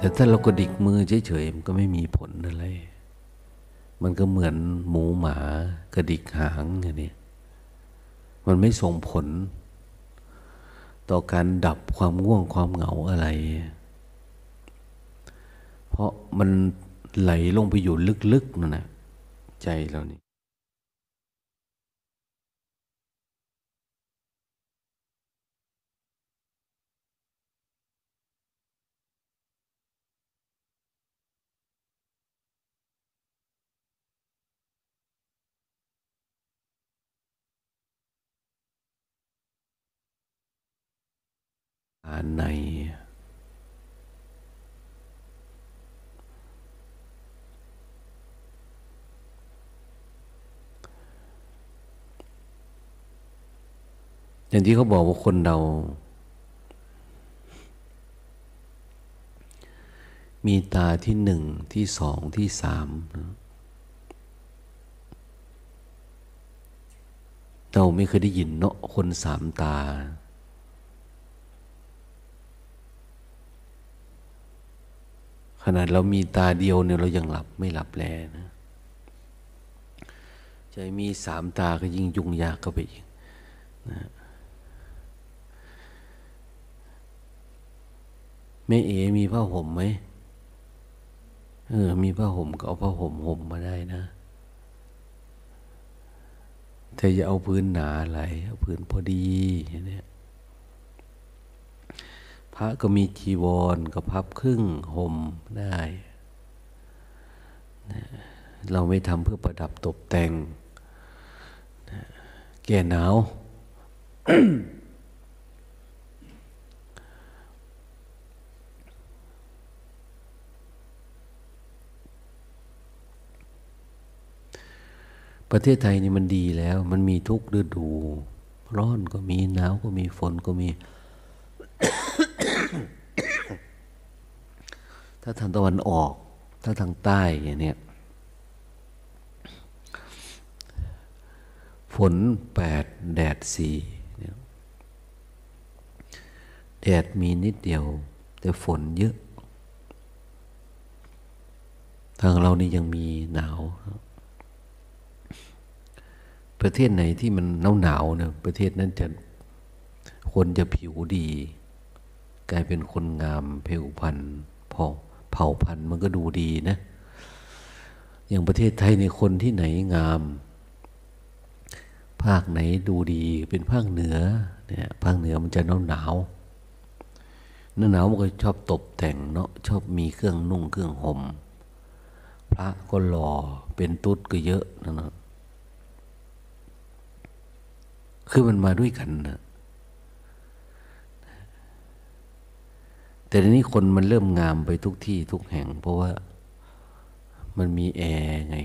แต่ถ้าเรากระดิกมือเฉยๆมันก็ไม่มีผลอะไรมันก็เหมือนหมูหมากระดิกหางอย่างนี้มันไม่ส่งผลต่อการดับความง่วงความเหงาอะไรเพราะมันไหลลงไปอยู่ลึกๆนั่นนะใจเรานี่ในอย่างที่เขาบอกว่าคนเรามีตาที่หนึ่งที่สองที่สามเราไม่เคยได้ยินเนาะคนสามตาขนาดเรามีตาเดียวเนี่ยเรายังหลับไม่หลับแลนะใจมีสามตาก็ยิ่งยุ่งยากเข้าไปอีกนะแม่เอ๋มีผ้าห่มไหมมีผ้าห่มก็เอาผ้าห่มห่มมาได้นะแต่อย่าเอาพื้นหนาไหลเอาพื้นพอดีเนี่ยพระก็มีจีวรก็พับครึ่งห่มได้นะเราไม่ทำเพื่อประดับตกแต่งนะแก่หนาว ประเทศไทยนี่มันดีแล้วมันมีทุกฤดูร้อนก็มีหนาวก็มีฝนก็มีถ้าทางตะวันออกถ้าทางใต้อย่างเนี้ยฝน8แดด4เนี่ยแดดมีนิดเดียวแต่ฝนเยอะทางเรานี่ยังมีหนาวประเทศไหนที่มันหนาวๆเนี่ยประเทศนั้นจะคนจะผิวดีกลายเป็นคนงามผิวพรรณเผ่าพันธุ์มันก็ดูดีนะอย่างประเทศไทยในคนที่ไหนงามภาคไหนดูดีเป็นภาคเหนือเนี่ยภาคเหนือมันจะหนาวมันก็ชอบตกแต่งเนาะชอบมีเครื่องนุ่งเครื่องห่มพระก็หล่อเป็นตุ๊ดก็เยอะนะเนาะคือมันมาด้วยกันนะแต่ทีนี้คนมันเริ่มงามไปทุกที่ทุกแห่งเพราะว่ามันมีแอร์ไง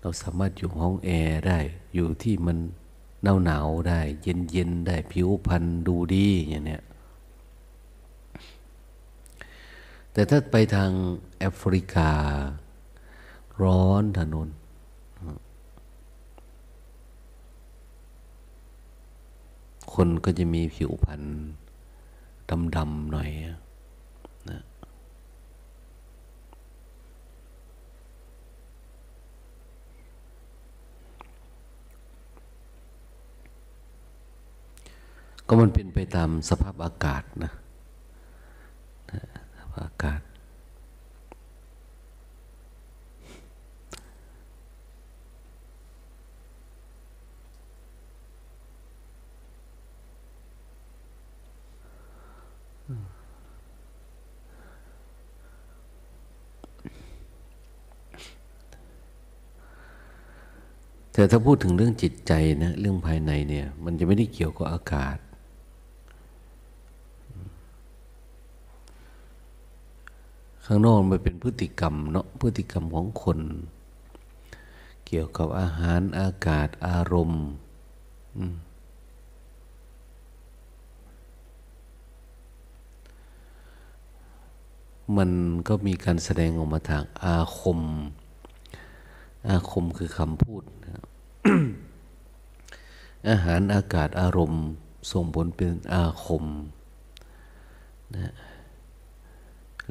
เราสามารถอยู่ห้องแอร์ได้อยู่ที่มันหนาวได้เย็นๆได้ผิวพรรณดูดีอย่างเนี้ยแต่ถ้าไปทางแอฟริการ้อนถนนคนก็จะมีผิวพรรณดำหน่อยนะก็มันเป็นไปตามสภาพอากาศนะสภาพอากาศแต่ถ้าพูดถึงเรื่องจิตใจนะเรื่องภายในเนี่ยมันจะไม่ได้เกี่ยวกับอากาศข้างนอกมันเป็นพฤติกรรมเนาะพฤติกรรมของคนเกี่ยวกับอาหารอากาศอารมณ์มันก็มีการแสดงออกมาทางอาคมคือคำพูดนะ อาหารอากาศอารมณ์ส่งผลเป็นอาคมนะ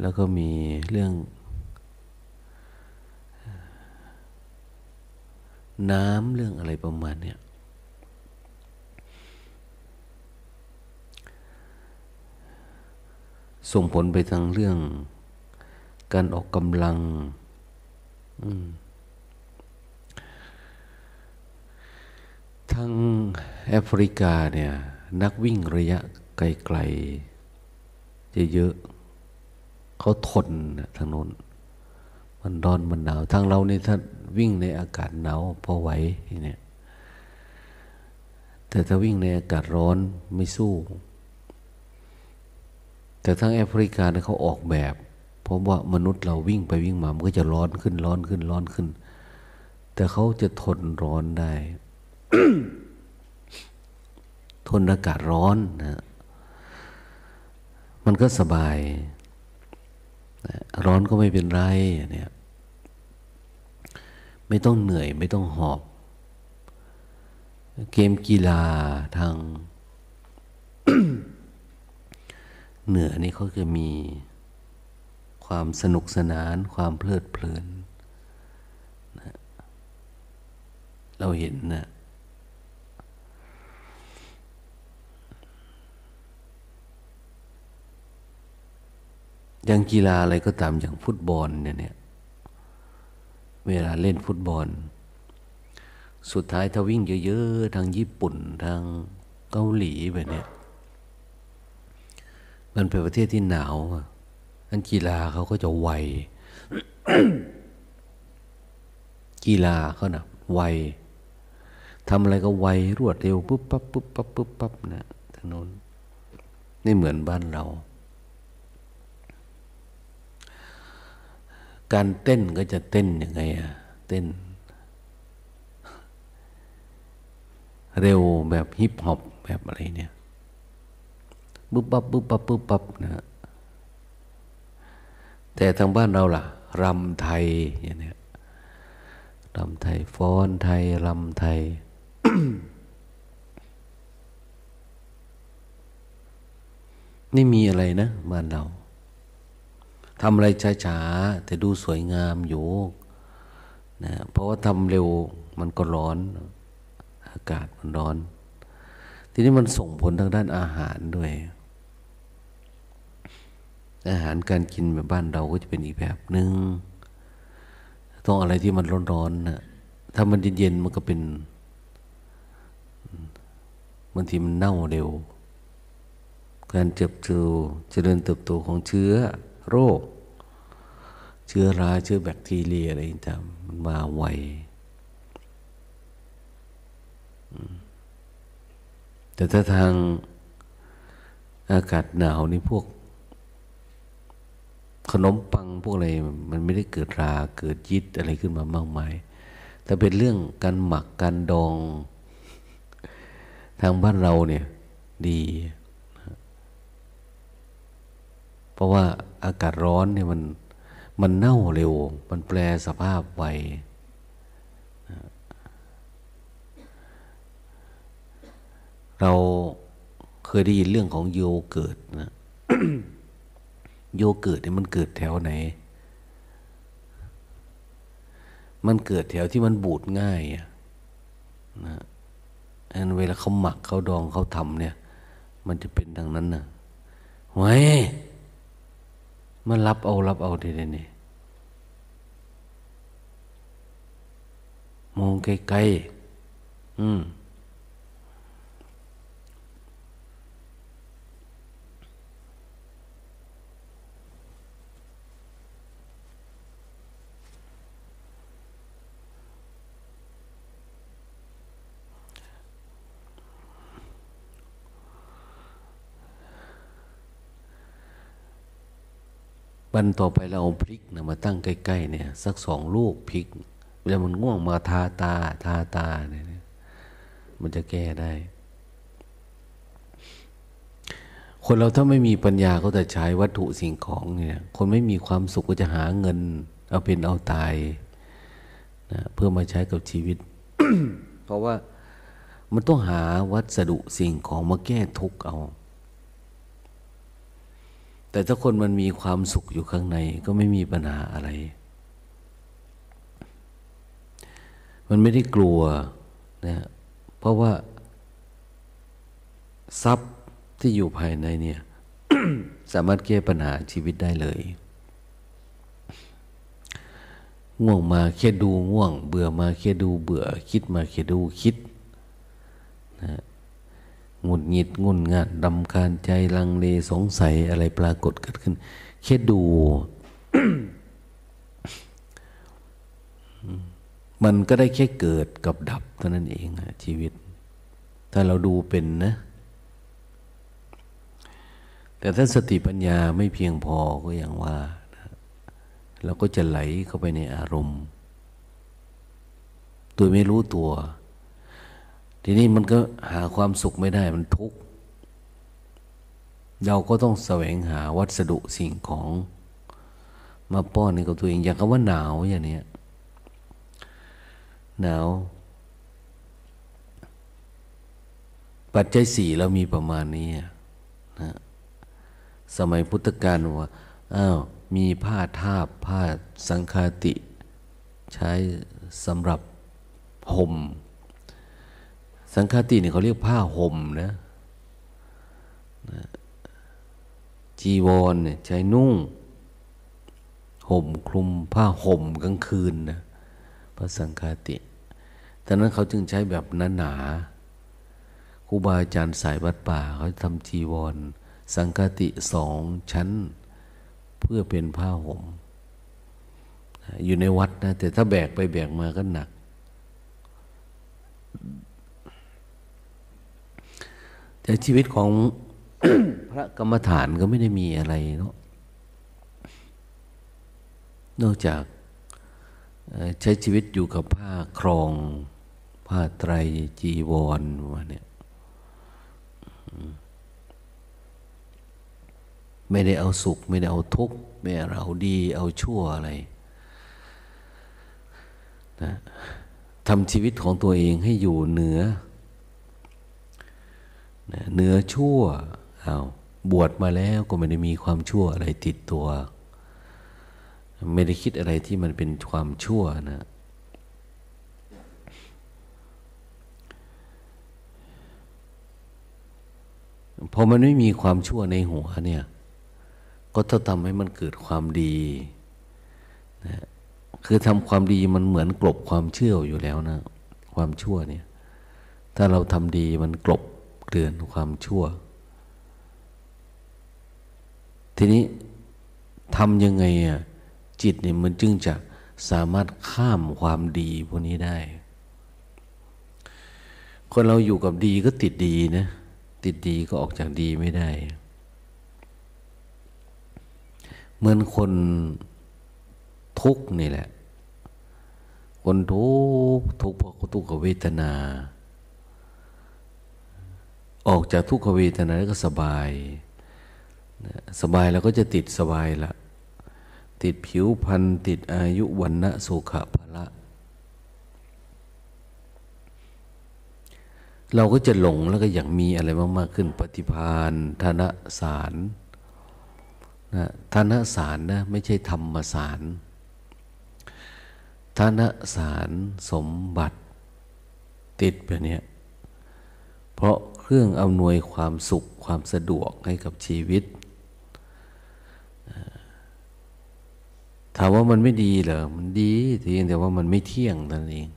แล้วก็มีเรื่องน้ำเรื่องอะไรประมาณเนี้ยส่งผลไปทางเรื่องการออกกำลังทางแอฟริกาเนี่ยนักวิ่งระยะไกลๆเยอะๆเขาทนทางโน้นมันร้อนมันหนาวทางเราเนี่ยถ้าวิ่งในอากาศหนาวพอไหวเนี่ยแต่ถ้าวิ่งในอากาศร้อนไม่สู้แต่ทางแอฟริกาเนี่ยเขาออกแบบเพราะว่ามนุษย์เราวิ่งไปวิ่งมามันก็จะร้อนขึ้นร้อนขึ้นร้อนขึ้นแต่เขาจะทนร้อนได้ ทนอากาศร้อนนะมันก็สบายร้อนก็ไม่เป็นไรเนี่ยไม่ต้องเหนื่อยไม่ต้องหอบเกมกีฬาทาง เหนือนี่เขาจะมีความสนุกสนานความเพลิดเพลินนะเราเห็นนะอย่างกีฬาอะไรก็ตามอย่างฟุตบอลเนี่ยเวลาเล่นฟุตบอลสุดท้ายถ้าวิ่งเยอะๆทางญี่ปุ่นทางเกาหลีแบบเนี้ยมันเป็นประเทศที่หนาวอันกีฬาเขาก็จะไว กีฬาเขานะไวทำอะไรก็ไวรวดเร็วปุ๊บปั๊บปุ๊บปั๊บปุ๊บปั๊บนะทางโน้นนี่เหมือนบ้านเราการเต้นก็จะเต้นยังไงอะเต้นเร็วแบบฮิปฮอปแบบอะไรเนี่ยบึ๊บปั๊บบึ๊บปั๊บบึ๊บปั๊บนะแต่ทางบ้านเราล่ะรำไทยอย่างเนี้ยรำไทยฟ้อนไทยรำไทย นี่มีอะไรนะบ้านเราทำอะไรช้าๆแต่ดูสวยงามอยู่นะเพราะว่าทำเร็วมันก็ร้อนอากาศมันร้อนทีนี้มันส่งผลทางด้านอาหารด้วยอาหารการกินแบบบ้านเราก็จะเป็นอีกแบบนึงต้องอะไรที่มันร้อนๆนะถ้ามันเย็นๆมันก็เป็นบางทีมันเน่าเร็วการเจริญเติบโตของเชื้อโรคเชื้อราเชื้อแบคทีเรียอะไรต่างๆมันมาไวแต่ถ้าทางอากาศหนาวนี่พวกขนมปังพวกอะไรมันไม่ได้เกิดราเกิดยีสต์อะไรขึ้นมามากมายแต่เป็นเรื่องการหมักการดองทางบ้านเราเนี่ยดีเพราะว่าอากาศร้อนเนี่ยมันเน่าเร็วมันแปรสภาพไวเราเคยได้ยินเรื่องของโยเกิร์ตนะ โยเกิร์ตเนี่ยมันเกิดแถวไหนมันเกิดแถวที่มันบูดง่ายนะอันเวลาเขาหมักเขาดองเขาทำเนี่ยมันจะเป็นดังนั้นนะเฮ้ยมันรับเอาทีนี้มองไกลๆวันต่อไปเราเอาพริกนะมาตั้งใกล้ๆเนี่ยสัก2 ลูกพริกเวลามันง่วงมาทาตาเนี่ยมันจะแก้ได้คนเราถ้าไม่มีปัญญาก็จะใช้วัตถุสิ่งของเนี่ยคนไม่มีความสุขก็จะหาเงินเอาเป็นเอาตายนะเพื่อมาใช้กับชีวิต เพราะว่ามันต้องหาวัสดุสิ่งของมาแก้ทุกข์เอา แต่ถ้าคนมันมีความสุขอยู่ข้างในก็ไม่มีปัญหาอะไรมันไม่ได้กลัวนะเพราะว่าทรัพย์ที่อยู่ภายในเนี่ย สามารถแก้ปัญหาชีวิตได้เลยง่วงมาแค่ดูง่วงเบื่อมาแค่ดูเบื่อคิดมาแค่ดูคิดนะหงุดหงิดงุนงะรำคาญใจลังเลสงสัยอะไรปรากฏเกิดขึ้นแค่ดู มันก็ได้แค่เกิดกับดับเท่านั้นเองนะชีวิตถ้าเราดูเป็นนะแต่ถ้าสติปัญญาไม่เพียงพอก็อย่างว่าเราก็จะไหลเข้าไปในอารมณ์โดยไม่รู้ตัวทีนี้มันก็หาความสุขไม่ได้มันทุกข์เราก็ต้องแสวงหาวัสดุสิ่งของมาป้อนให้กับตัวเองอย่างคำว่าหนาวอย่างเนี้ยหนาวปัจจัยสี่เรามีประมาณนี้นะสมัยพุทธกาลว่าอ้าวมีผ้าทาบผ้าสังฆาติใช้สำหรับห่มสังฆาติเนี่ยเขาเรียกผ้าห่มนะจีวรเนี่ยใช้นุ่งห่มคลุมผ้าห่มกลางคืนนะพระสังฆาติดังนั้นเขาจึงใช้แบบหนาๆครูบาอาจารย์สายวัดป่าเขาทำจีวรสังฆาติ2 ชั้นเพื่อเป็นผ้าห่มอยู่ในวัดนะแต่ถ้าแบกไปแบกมาก็หนักแต่ชีวิตของ พระกรรมฐานก็ไม่ได้มีอะไรเนาะนอกจากใช้ชีวิตอยู่กับผ้าครองผ้าไตรจีวรวันเนี่ยไม่ได้เอาสุขไม่ได้เอาทุกข์ไม่ได้เอาดีเอาชั่วอะไรนะทำชีวิตของตัวเองให้อยู่เหนือนะเหนือชั่วอ้าวบวชมาแล้วก็ไม่ได้มีความชั่วอะไรติดตัวไม่ได้คิดอะไรที่มันเป็นความชั่วนะพอมันไม่มีความชั่วในหัวเนี่ยก็ต้องทำให้มันเกิดความดีนะคือทำความดีมันเหมือนกลบความเชื่ออยู่แล้วนะความชั่วเนี่ยถ้าเราทำดีมันกลบเกลื่อนความชั่วทีนี้ทำยังไงอ่ะจิตเนี่ยมันจึงจะสามารถข้ามความดีพวกนี้ได้คนเราอยู่กับดีก็ติดดีนะติดดีก็ออกจากดีไม่ได้เหมือนคนทุกข์นี่แหละคนทุกข์เพราะทุกขเวทนาออกจากทุกขเวทนาแล้วก็สบายสบายแล้วก็จะติดสบายละติดผิวพรรณติดอายุวรรณะสุขะพละเราก็จะหลงแล้วก็อยากมีอะไรมากๆขึ้นปฏิภาณธนสารนะธนสารนะไม่ใช่ธรรมสารธนสารสมบัติติดไปเนี่ยเพราะเครื่องอำนวยความสุขความสะดวกให้กับชีวิตถามว่ามันไม่ดีเหรอมันดีเพียงแต่ว่ามันไม่เที่ยงนั่นเอง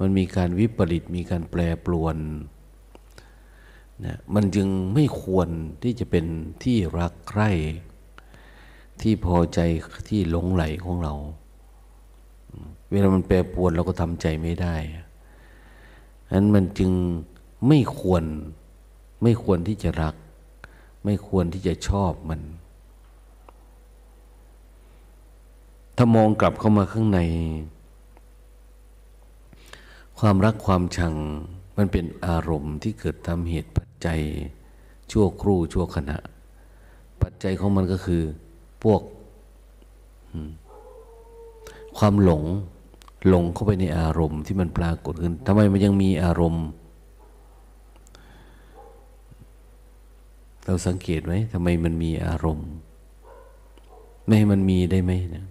มันมีการวิปริตมีการแปรปรวนนะมันจึงไม่ควรที่จะเป็นที่รักใคร่ที่พอใจที่หลงไหลของเราเวลามันแปรปรวนเราก็ทำใจไม่ได้ฉะนั้นมันจึงไม่ควรที่จะรักไม่ควรที่จะชอบมันถ้ามองกลับเข้ามาข้างในความรักความชังมันเป็นอารมณ์ที่เกิดตามเหตุปัจจัยชั่วครู่ชั่วขณะปัจจัยของมันก็คือพวกความหลงเข้าไปในอารมณ์ที่มันปรากฏขึ้นทำไมมันยังมีอารมณ์ เราสังเกตไหมทำไมมันมีอารมณ์ไม่ให้มันมีได้ไหมนะ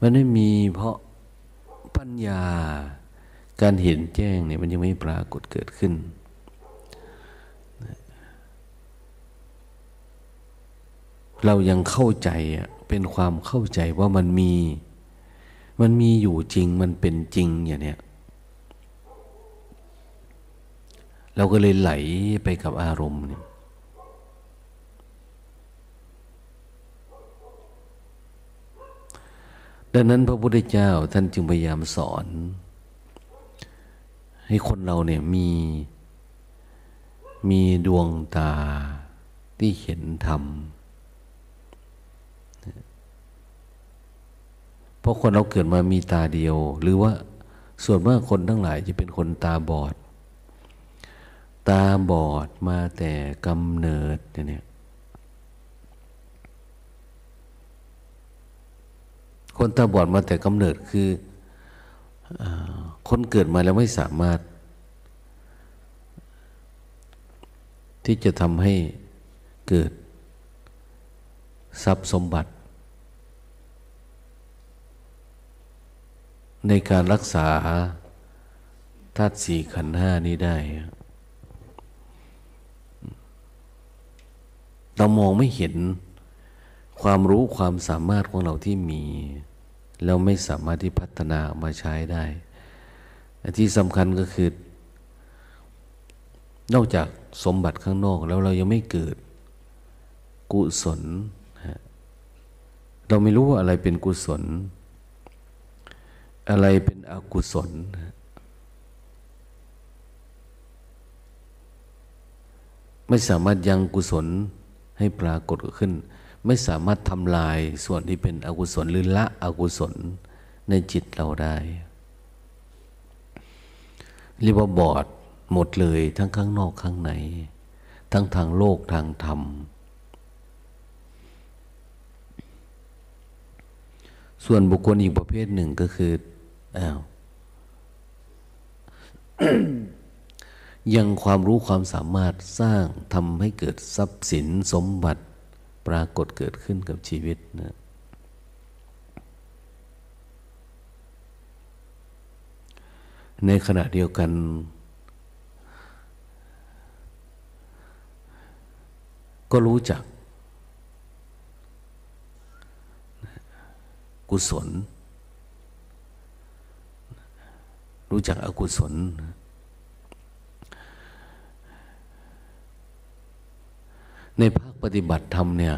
มันไม่มีเพราะปัญญาการเห็นแจ้งเนี่ยมันยังไม่ปรากฏเกิดขึ้นเรายังเข้าใจเป็นความเข้าใจว่ามันมีอยู่จริงมันเป็นจริงอย่างเนี้ยเราก็เลยไหลไปกับอารมณ์เนี่ยดังนั้นพระพุทธเจ้าท่านจึงพยายามสอนให้คนเราเนี่ยมีดวงตาที่เห็นธรรมเพราะคนเราเกิดมามีตาเดียวหรือว่าส่วนมากคนทั้งหลายจะเป็นคนตาบอดมาแต่กำเนิดเนี่ยคนตาบอดมาแต่กำเนิดคือคนเกิดมาแล้วไม่สามารถที่จะทำให้เกิดทรัพย์สมบัติในการรักษาธาตุสี่ขันธ์ห้านี้ได้เรามองไม่เห็นความรู้ความสามารถของเราที่มีแล้วไม่สามารถที่พัฒนาออกมาใช้ได้ที่สำคัญก็คือนอกจากสมบัติข้างนอกแล้วเรายังไม่เกิดกุศลเราไม่รู้ว่าอะไรเป็นกุศลอะไรเป็นอกุศลไม่สามารถยังกุศลให้ปรากฏขึ้นไม่สามารถทำลายส่วนที่เป็นอกุศลหรือละอกุศลในจิตเราได้เรียกว่าบอดหมดเลยทั้งข้างนอกข้างในทั้งทางโลกทางธรรมส่วนบุคคลอีกประเภทหนึ่งก็คือยังความรู้ความสามารถสร้างทำให้เกิดทรัพย์สินสมบัติปรากฏเกิดขึ้นกับชีวิตนะในขณะเดียวกันก็รู้จักกุศลรู้จักอกุศลในภาคปฏิบัติธรรมเนี่ย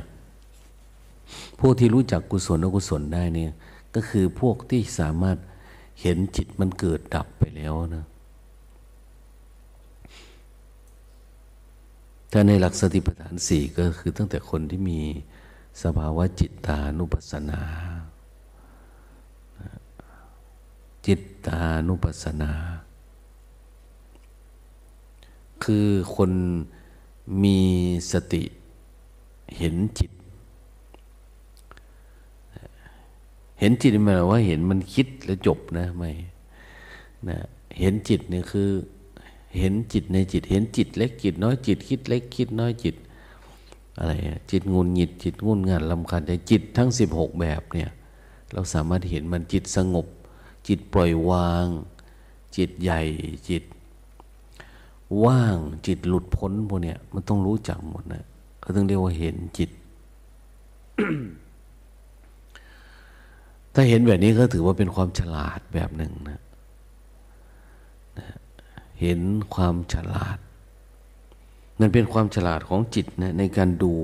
ผู้ที่รู้จักกุศลอกุศลได้เนี่ยก็คือพวกที่สามารถเห็นจิตมันเกิดดับไปแล้วนะแต่ในหลักสติปัฏฐานสี่ก็คือตั้งแต่คนที่มีสภาวะจิตตานุปัสสนาจิตตานุปัสสนาคือคนมีสติเห็นจิตไม่หมายว่าเห็นมันคิดแล้วจบนะไม่นะเห็นจิตเนี่ยคือเห็นจิตในจิตเห็นจิตเล็กจิตน้อยจิตคิดเล็กคิดน้อยจิตอะไรจิตงุนหงิดจิตงุนงานรำคาญใจจิตทั้ง16แบบเนี่ยเราสามารถเห็นมันจิตสงบจิตปล่อยวางจิตใหญ่จิตว่างจิตหลุดพ้นพวกเนี่ยมันต้องรู้จักหมดนะเขาต้องเรียกว่าเห็นจิต ถ้าเห็นแบบนี้ก็ถือว่าเป็นความฉลาดแบบหนึ่งนะเห็นความฉลาดมันเป็นความฉลาดของจิตนะในการดู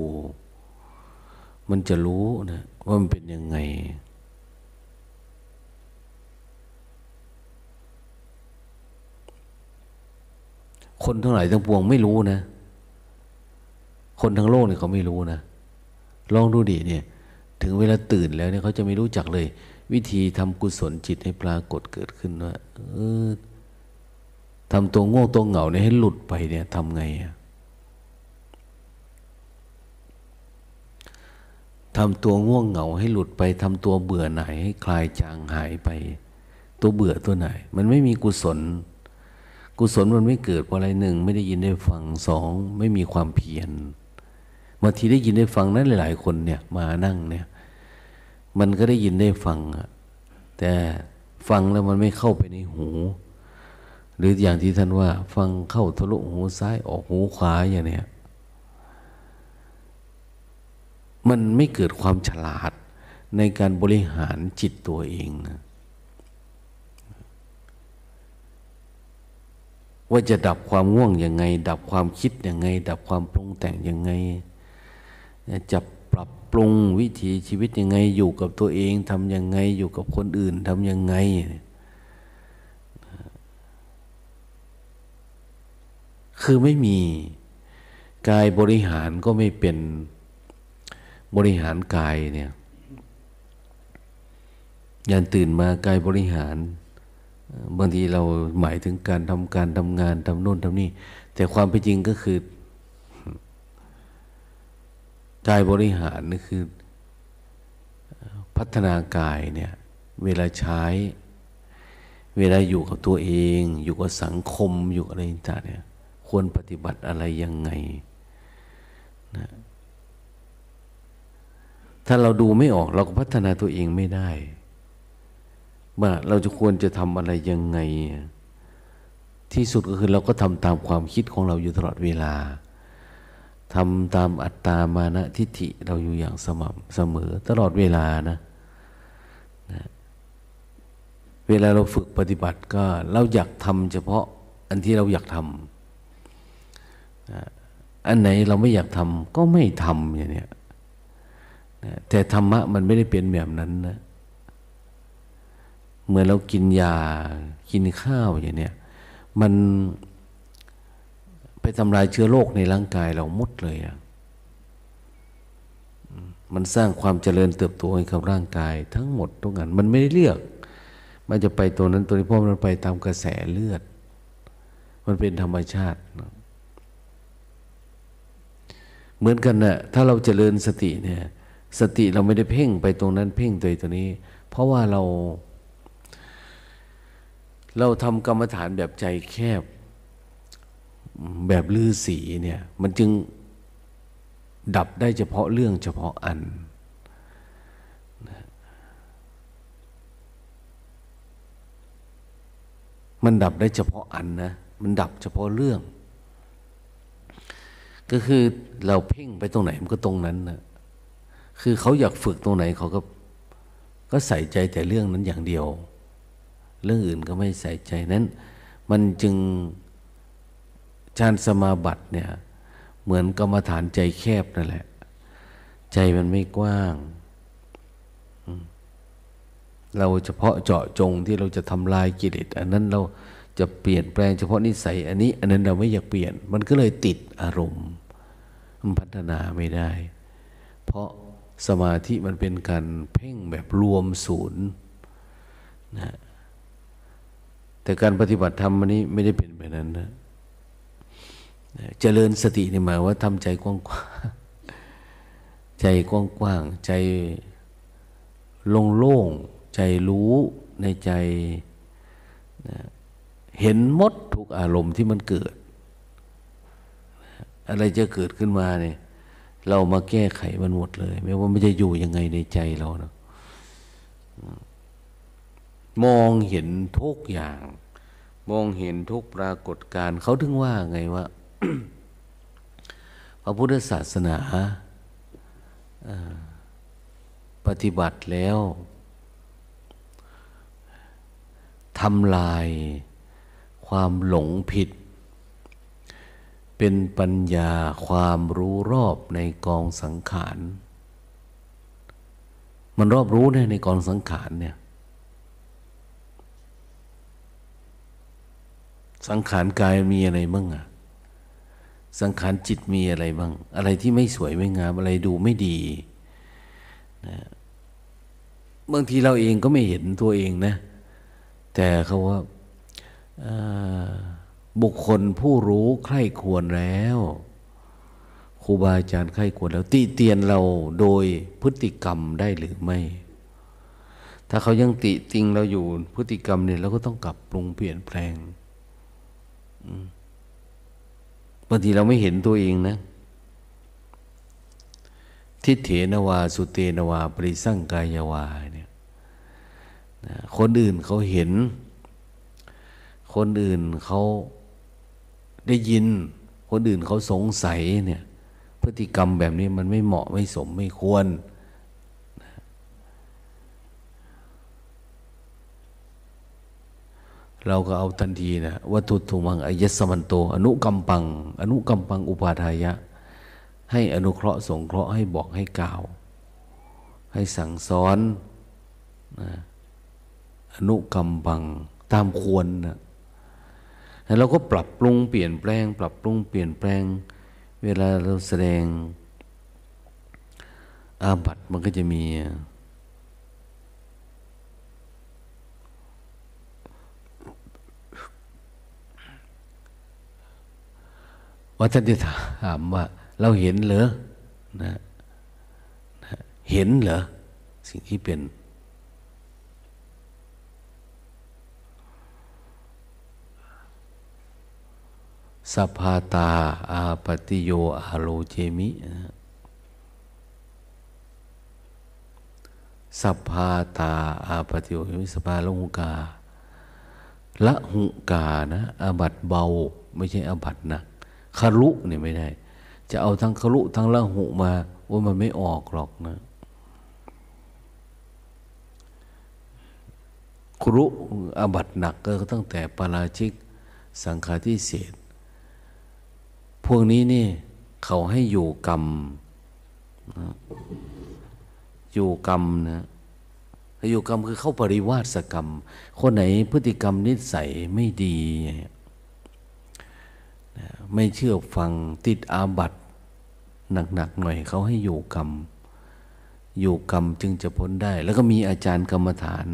มันจะรู้นะว่ามันเป็นยังไงคนทั้งหลายทั้งปวงไม่รู้นะคนทั้งโลกเนี่ยเขาไม่รู้นะลองดูดิเนี่ยถึงเวลาตื่นแล้วเนี่ยเขาจะไม่รู้จักเลยวิธีทำกุศลจิตให้ปรากฏเกิดขึ้นว่าทำตัวโง่ตัวเหงาเนี่ยให้หลุดไปเนี่ยทำไงทำตัวง่วงเหงาให้หลุดไปทำตัวเบื่อหน่ายให้คลายจางหายไปตัวเบื่อตัวหน่ายมันไม่มีกุศลกุศลมันไม่เกิดเพราะอะไรหนึ่งไม่ได้ยินได้ฟังสองไม่มีความเพียร บางทีได้ยินได้ฟังนั้นหลายๆคนเนี่ยมานั่งเนี่ยมันก็ได้ยินได้ฟังอะแต่ฟังแล้วมันไม่เข้าไปในหูหรืออย่างที่ท่านว่าฟังเข้าทะลุหูซ้ายออกหูขวาอย่างเนี้ยมันไม่เกิดความฉลาดในการบริหารจิตตัวเองว่าจะดับความง่วงยังไงดับความคิดยังไงดับความปรุงแต่งยังไงจะปรับปรุงวิถีชีวิตยังไงอยู่กับตัวเองทำยังไงอยู่กับคนอื่นทำยังไงคือไม่มีกายบริหารก็ไม่เป็นบริหารกายเนี่ยยามตื่นมากายบริหารบางทีเราหมายถึงการทำงานทำโน่นทำนี่แต่ความเป็นจริงก็คือกายบริหารนี่คือพัฒนากายเนี่ยเวลาใช้เวลาอยู่กับตัวเองอยู่กับสังคมอยู่อะไรต่างเนี่ยควรปฏิบัติอะไรยังไงนะถ้าเราดูไม่ออกเราก็พัฒนาตัวเองไม่ได้ว่าเราจะควรจะทำอะไรยังไงที่สุดก็คือเราก็ทำตามความคิดของเราอยู่ตลอดเวลาทำตามอัตตามานะทิฏฐิเราอยู่อย่างสม่ำเสมอตลอดเวลานะเวลาเราฝึกปฏิบัติก็เราอยากทำเฉพาะอันที่เราอยากทำอันไหนเราไม่อยากทำก็ไม่ทำอย่างเนี้ยแต่ธรรมะมันไม่ได้เป็นแบบนั้นนะเมื่อเรากินยากินข้าวอย่างเนี้ยมันไปทำลายเชื้อโรคในร่างกายเราหมดเลยอ่ะมันสร้างความเจริญเติบโตให้กับร่างกายทั้งหมดทุกอย่างมันไม่ได้เลือกมันจะไปตัวนั้นตัวนี้เพราะมันไปตามกระแสเลือดมันเป็นธรรมชาติเหมือนกันน่ะถ้าเราเจริญสติเนี่ยสติเราไม่ได้เพ่งไปตรงนั้นเพ่งตัวนี้เพราะว่าเราทำกรรมฐานแบบใจแคบแบบฤาษีเนี่ยมันจึงดับได้เฉพาะเรื่องเฉพาะอันมันดับได้เฉพาะอันนะมันดับเฉพาะเรื่องก็คือเราเพ่งไปตรงไหนมันก็ตรงนั้นนะคือเขาอยากฝึกตรงไหนเขาก็ใส่ใจแต่เรื่องนั้นอย่างเดียวเรื่องอื่นก็ไม่ใส่ใจนั้นมันจึงฌานสมาบัติเนี่ยเหมือนกรรมฐานใจแคบนั่นแหละใจมันไม่กว้างเราเฉพาะเจาะจงที่เราจะทำลายกิเลสอันนั้นเราจะเปลี่ยนแปลงเฉพาะนิสัยอันนี้อันนั้นเราไม่อยากเปลี่ยนมันก็เลยติดอารมณ์มันพัฒนาไม่ได้เพราะสมาธิมันเป็นการเพ่งแบบรวมศูนย์นะแต่การปฏิบัติธรรมอันนี้ไม่ได้เป็นแบบนั้นนะเจริญสตินี่หมายว่าทำใจกว้างใจกว้างใจโล่งๆใจรู้ในใจเห็นหมดทุกอารมณ์ที่มันเกิดอะไรจะเกิดขึ้นมาเนี่ยเรามาแก้ไขมันหมดเลยไม่ว่ามันจะอยู่ยังไงในใจเรานะมองเห็นทุกอย่างมองเห็นทุกปรากฏการณ์เขาถึงว่าไงว่า พระพุทธศาสนาปฏิบัติแล้วทำลายความหลงผิดเป็นปัญญาความรู้รอบในกองสังขารมันรอบรู้ในกองสังขารเนี่ยสังขารกายมีอะไรบ้างอะสังขารจิตมีอะไรบ้างอะไรที่ไม่สวยไม่งามอะไรดูไม่ดีนะบางทีเราเองก็ไม่เห็นตัวเองนะแต่เขาว่าบุคคลผู้รู้ใคร่ควรแล้วครูบาอาจารย์ใคร่ควรแล้วติเตียนเราโดยพฤติกรรมได้หรือไม่ถ้าเขายังติติงเราอยู่พฤติกรรมเนี่ยเราก็ต้องกลับปรุงเปลี่ยนแปลงบางทีเราไม่เห็นตัวเองนะ ทิเถนวาสุเตนวาปริสังกายวาเนี่ยคนอื่นเขาเห็นคนอื่นเขาได้ยินคนอื่นเขาสงสัยเนี่ยพฤติกรรมแบบนี้มันไม่เหมาะไม่สมไม่ควรเราก็เอาทันทีนะวัตถุทุมังอายสมันโตอนุกัมปังอุปาทายะให้อนุเคราะห์สงเคราะห์ให้บอกให้กล่าวให้สั่งสอนนะอนุกัมปังตามควรนะแล้วเราก็ปรับปรุงเปลี่ยนแปลงเวลาเราแสดงอาบัติมันก็จะมีวัฒนธรรมถามว่าเราเห็นเหรอนะเห็นเหรอสิ่งที่เป็นสภาตาอาปฏิโยอาโลเจมิสภาตาอาปฏิโยสภาละหุกานะอาบัติเบาไม่ใช่อาบัติหนักครุเนี่ยไม่ได้จะเอาทั้งครุทั้งละหุมาว่ามันไม่ออกหรอกนะครุอาบัติหนักก็ตั้งแต่ปาราชิกสังฆาทิเศษพวกนี้นี่เขาให้อยู่กรรมนะอยู่กรรมคือเข้าปริวาสกรรมคนไหนพฤติกรรมนิสัยไม่ดีไม่เชื่อฟังติดอาบัติหนักๆหน่อยเขาให้อยู่กรรมจึงจะพ้นได้แล้วก็มีอาจารย์กรรมฐาน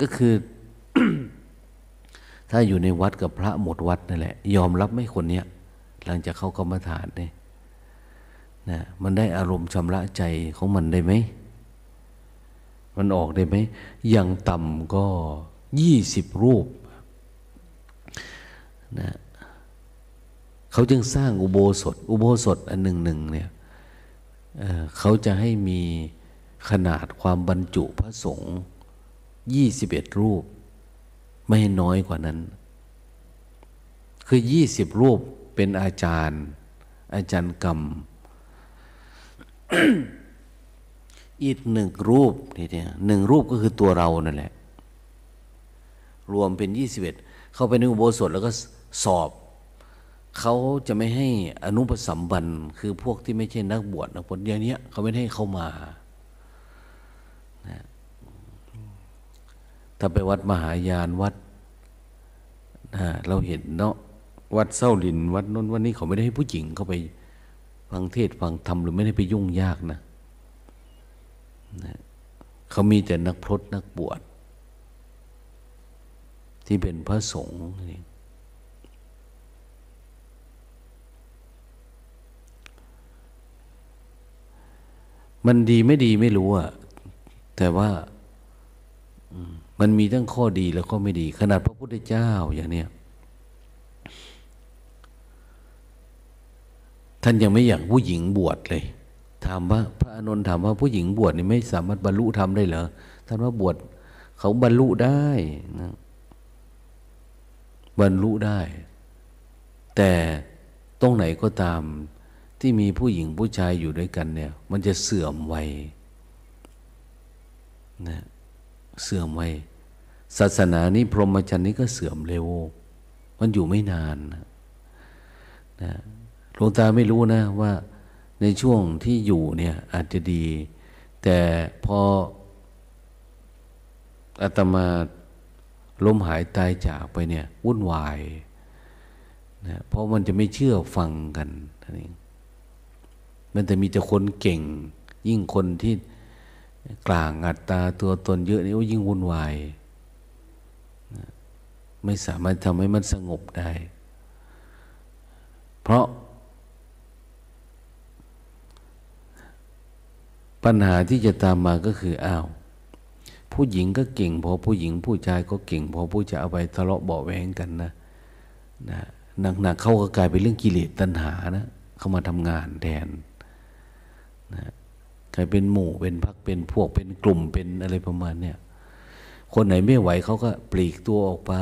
ก็คือ ถ้าอยู่ในวัดกับพระหมดวัดนั่นแหละยอมรับไหมคนเนี้ยหลังจากเข้ากรรมฐานเนี่ยนะมันได้อารมณ์ชำระใจของมันได้ไหมมันออกได้ไหมอย่างต่ำก็20 รูปนะเขาจึงสร้างอุโบสถอันหนึ่งเนี่ยเขาจะให้มีขนาดความบรรจุพระสงฆ์21 รูปไม่ให้น้อยกว่านั้นคือ20 รูปเป็นอาจารย์กรรม อีก1 รูปทีเดียว1 รูปก็คือตัวเรานั่นแหละรวมเป็น21เข้าไปในอุโบสถแล้วก็สอบเขาจะไม่ให้อนุปสัมบันคือพวกที่ไม่ใช่นักบวชนักปฏิญาณเนี้ยเขาไม่ให้เข้ามานะถ้าไปวัดมหายานวัดเราเห็นเนาะวัดเศร้าลินวัดนู้นวัดนี้เขาไม่ได้ให้ผู้หญิงเข้าไปฟังเทศฟังธรรมหรือไม่ได้ไปยุ่งยากนะเขามีแต่นักพรตนักบวชที่เป็นพระสงฆ์มันดีไม่ดีไม่รู้อะแต่ว่ามันมีทั้งข้อดีแล้วก็ไม่ดีขนาดพระพุทธเจ้าอย่างเนี้ยท่านยังไม่อยากผู้หญิงบวชเลยถามว่าพระอานนท์ถามว่าผู้หญิงบวชนี่ไม่สามารถบรรลุธรรมได้เหรอท่านว่าบวชเขาบรรลุได้นะบรรลุได้แต่ตรงไหนก็ตามที่มีผู้หญิงผู้ชายอยู่ด้วยกันเนี่ยมันจะเสื่อมไวนะเสื่อมไวศาสนานี้พรหมจรรย์นี้ก็เสื่อมเร็วมันอยู่ไม่นานนะหลวงตาไม่รู้นะว่าในช่วงที่อยู่เนี่ยอาจจะดีแต่พออาตมาล้มหายตายจากไปเนี่ยวุ่นวายนะเพราะมันจะไม่เชื่อฟังกันนั่นเองมันจะมีแต่คนเก่งยิ่งคนที่กลางอัตตาตัวตนเยอะนี่ก็ยิ่งวุ่นวายนะไม่สามารถทำให้มันสงบได้เพราะปัญหาที่จะตามมาก็คืออ้าวผู้หญิงก็เก่งพอผู้หญิงผู้ชายก็เก่งพอผู้ชายเอาไปทะเลาะเบาะแว้งกันนะหนักๆเข้าก็กลายเป็นเรื่องกิเลสตัณหานะเข้ามาทำงานแทนนะ ลายเป็นหมู่เป็นพรรคเป็นพวกเป็นกลุ่มเป็นอะไรประมาณเนี้ยคนไหนไม่ไหวเขาก็ปลีกตัวออกไป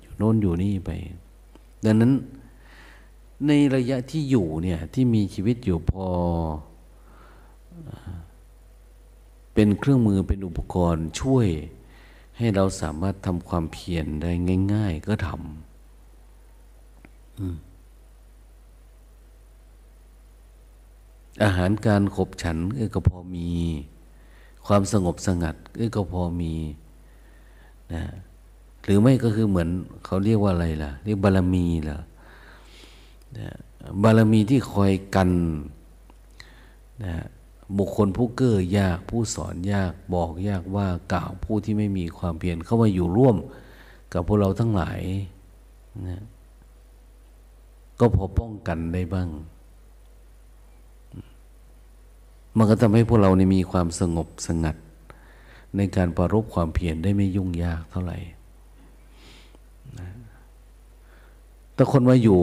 อยู่โน่นอยู่นี่ไปดังนั้นในระยะที่อยู่เนี่ยที่มีชีวิตอยู่พอเป็นเครื่องมือเป็นอุปกรณ์ช่วยให้เราสามารถทำความเพียรได้ง่ายๆก็ทำอาหารการขบฉันก็พอมีความสงบสงัดก็พอมีนะหรือไม่ก็คือเหมือนเขาเรียกว่าอะไรล่ะเรียกบารมีล่ะนะบารมีที่คอยกันนะบุคคลผู้เก้อยากผู้สอนยากบอกยากว่ากล่าวผู้ที่ไม่มีความเพียรเข้ามาอยู่ร่วมกับพวกเราทั้งหลายนะก็พอป้องกันได้บ้างมันก็ทำให้พวกเรามีความสงบสงัดในการประรบความเพียรได้ไม่ยุ่งยากเท่าไหร่นะแต่คนมาอยู่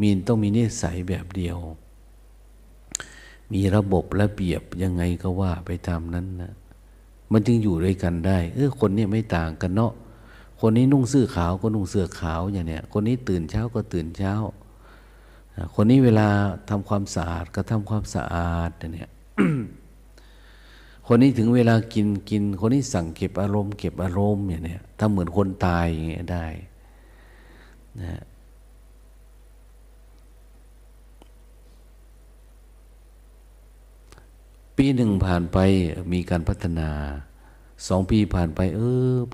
มีต้องมีนิสัยแบบเดียวมีระบบระเบียบยังไงก็ว่าไปตามนั้นนะมันจึงอยู่ด้วยกันได้คนนี้ไม่ต่างกันเนาะคนนี้นุ่งเสื้อขาวก็นุ่งเสื้อขาวอย่างเนี้ยคนนี้ตื่นเช้าก็ตื่นเช้าคนนี้เวลาทำความสะอาดก็ทำความสะอาดอย่างเนี้ย คนนี้ถึงเวลากินคนนี้สั่งเก็บอารมณ์อย่างเนี้ยถ้าเหมือนคนตายอย่างเงี้ยได้นะปีหนึ่งผ่านไปมีการพัฒนา2 ปีผ่านไป